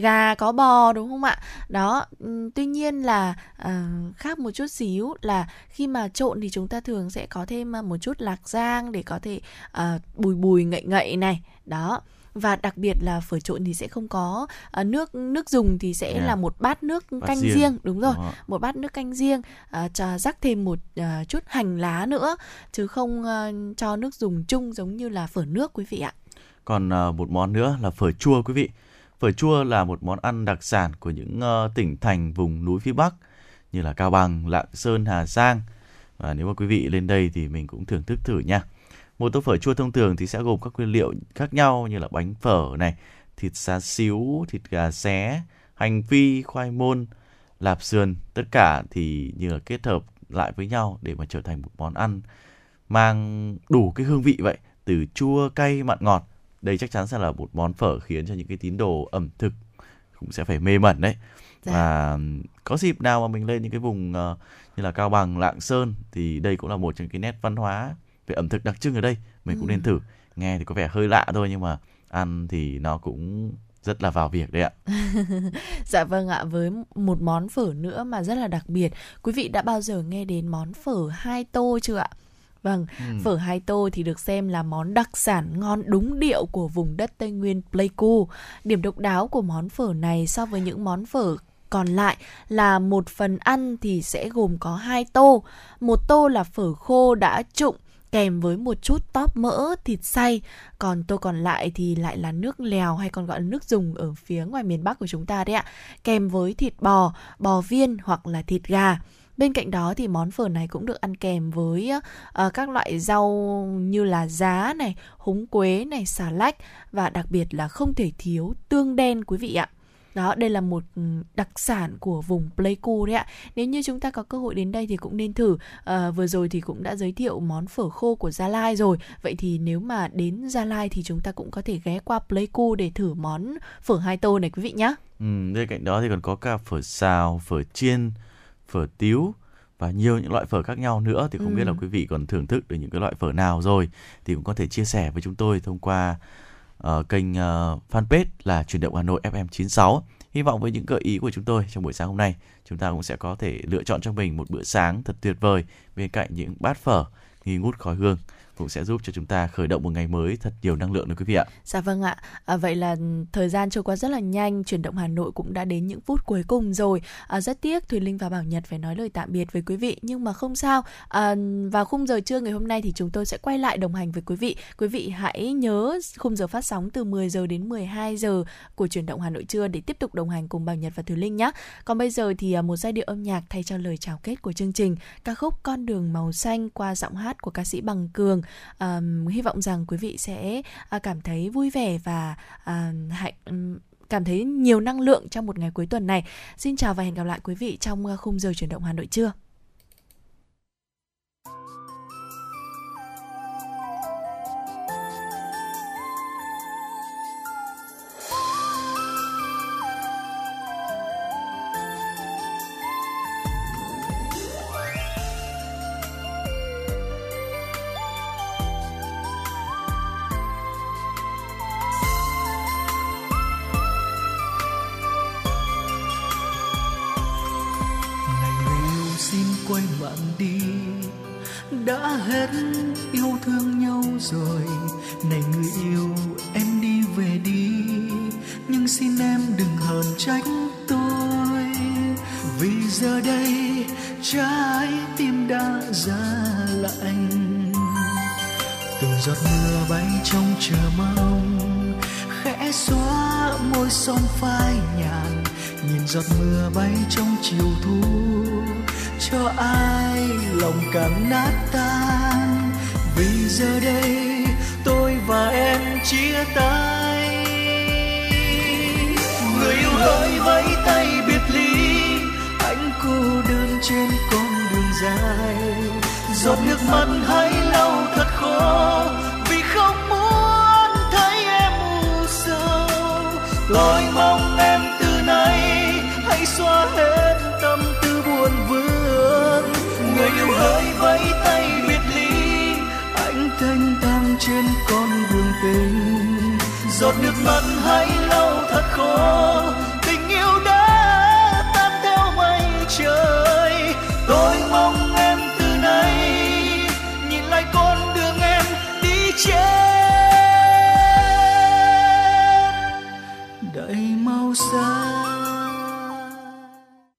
gà, có bò đúng không ạ? Đó, tuy nhiên là à, khác một chút xíu là khi mà trộn thì chúng ta thường sẽ có thêm một chút lạc rang để có thể à, bùi bùi ngậy ngậy này, đó. Và đặc biệt là phở trộn thì sẽ không có uh, nước nước dùng thì sẽ yeah. là một bát nước bát canh riêng, riêng. Đúng rồi, đúng một bát nước canh riêng, uh, cho rắc thêm một uh, chút hành lá nữa, chứ không uh, cho nước dùng chung giống như là phở nước quý vị ạ. Còn uh, một món nữa là phở chua quý vị. Phở chua là một món ăn đặc sản của những uh, tỉnh thành vùng núi phía Bắc như là Cao Bằng, Lạng Sơn, Hà Giang. Và nếu mà quý vị lên đây thì mình cũng thưởng thức thử nha. Một tô phở chua thông thường thì sẽ gồm các nguyên liệu khác nhau như là bánh phở này, thịt xá xíu, thịt gà xé, hành phi, khoai môn, lạp sườn. Tất cả thì như là kết hợp lại với nhau để mà trở thành một món ăn mang đủ cái hương vị vậy, từ chua, cay, mặn, ngọt. Đây chắc chắn sẽ là một món phở khiến cho những cái tín đồ ẩm thực cũng sẽ phải mê mẩn đấy. Dạ. Và có dịp nào mà mình lên những cái vùng như là Cao Bằng, Lạng Sơn thì đây cũng là một trong những cái nét văn hóa về ẩm thực đặc trưng ở đây mình ừ. cũng nên thử. Nghe thì có vẻ hơi lạ thôi nhưng mà ăn thì nó cũng rất là vào việc đấy ạ. Dạ vâng ạ, với một món phở nữa mà rất là đặc biệt. Quý vị đã bao giờ nghe đến món phở hai tô chưa ạ? Vâng, ừ. phở hai tô thì được xem là món đặc sản ngon đúng điệu của vùng đất Tây Nguyên Pleiku. Điểm độc đáo của món phở này so với những món phở còn lại là một phần ăn thì sẽ gồm có hai tô. Một tô là phở khô đã trụng kèm với một chút tóp mỡ, thịt xay. Còn tô còn lại thì lại là nước lèo, hay còn gọi là nước dùng ở phía ngoài miền Bắc của chúng ta đấy ạ, kèm với thịt bò, bò viên hoặc là thịt gà. Bên cạnh đó thì món phở này cũng được ăn kèm với uh, các loại rau như là giá này, húng quế này, xà lách. Và đặc biệt là không thể thiếu tương đen quý vị ạ. Đó, đây là một đặc sản của vùng Pleiku đấy ạ. Nếu như chúng ta có cơ hội đến đây thì cũng nên thử. À, vừa rồi thì cũng đã giới thiệu món phở khô của Gia Lai rồi. Vậy thì nếu mà đến Gia Lai thì chúng ta cũng có thể ghé qua Pleiku để thử món phở hai tô này quý vị nhé. Ừ, bên cạnh đó thì còn có cả phở xào, phở chiên, phở tiếu và nhiều những loại phở khác nhau nữa. Thì không ừ. biết là quý vị còn thưởng thức được những cái loại phở nào rồi thì cũng có thể chia sẻ với chúng tôi thông qua uh, kênh uh, fanpage là Chuyển Động Hà Nội ép em chín sáu. Hy vọng với những gợi ý của chúng tôi trong buổi sáng hôm nay, chúng ta cũng sẽ có thể lựa chọn cho mình một bữa sáng thật tuyệt vời bên cạnh những bát phở nghi ngút khói hương, cũng sẽ giúp cho chúng ta khởi động một ngày mới thật nhiều năng lượng đấy quý vị ạ. Dạ vâng ạ. À, vậy là thời gian trôi qua rất là nhanh, Chuyển Động Hà Nội cũng đã đến những phút cuối cùng rồi. À, rất tiếc Thùy Linh và Bảo Nhật phải nói lời tạm biệt với quý vị, nhưng mà không sao. À, vào khung giờ trưa ngày hôm nay thì chúng tôi sẽ quay lại đồng hành với quý vị. Quý vị hãy nhớ khung giờ phát sóng từ mười giờ đến mười hai giờ của Chuyển Động Hà Nội trưa để tiếp tục đồng hành cùng Bảo Nhật và Thùy Linh nhé. Còn bây giờ thì một giai điệu âm nhạc thay cho lời chào kết của chương trình, ca khúc Con Đường Màu Xanh qua giọng hát của ca sĩ Bằng Cường. À, hy vọng rằng quý vị sẽ cảm thấy vui vẻ và à, hãy cảm thấy nhiều năng lượng trong một ngày cuối tuần này. Xin chào và hẹn gặp lại quý vị trong khung giờ Chuyển Động Hà Nội trưa. Giọt mưa bay trong chiều thu cho ai lòng càng nát tan, vì giờ đây tôi và em chia tay. Người yêu hỡi vẫy tay biệt ly, anh cô đơn trên con đường dài. Giọt nước mắt hãy lau thật khô vì không muốn thấy em u sầu. Tôi mong em từ nay xóa hết tâm tư buồn vương. Người yêu hỡi vẫy tay biệt ly, anh thanh thang trên con đường tình. Giọt nước mắt hãy lau thật khô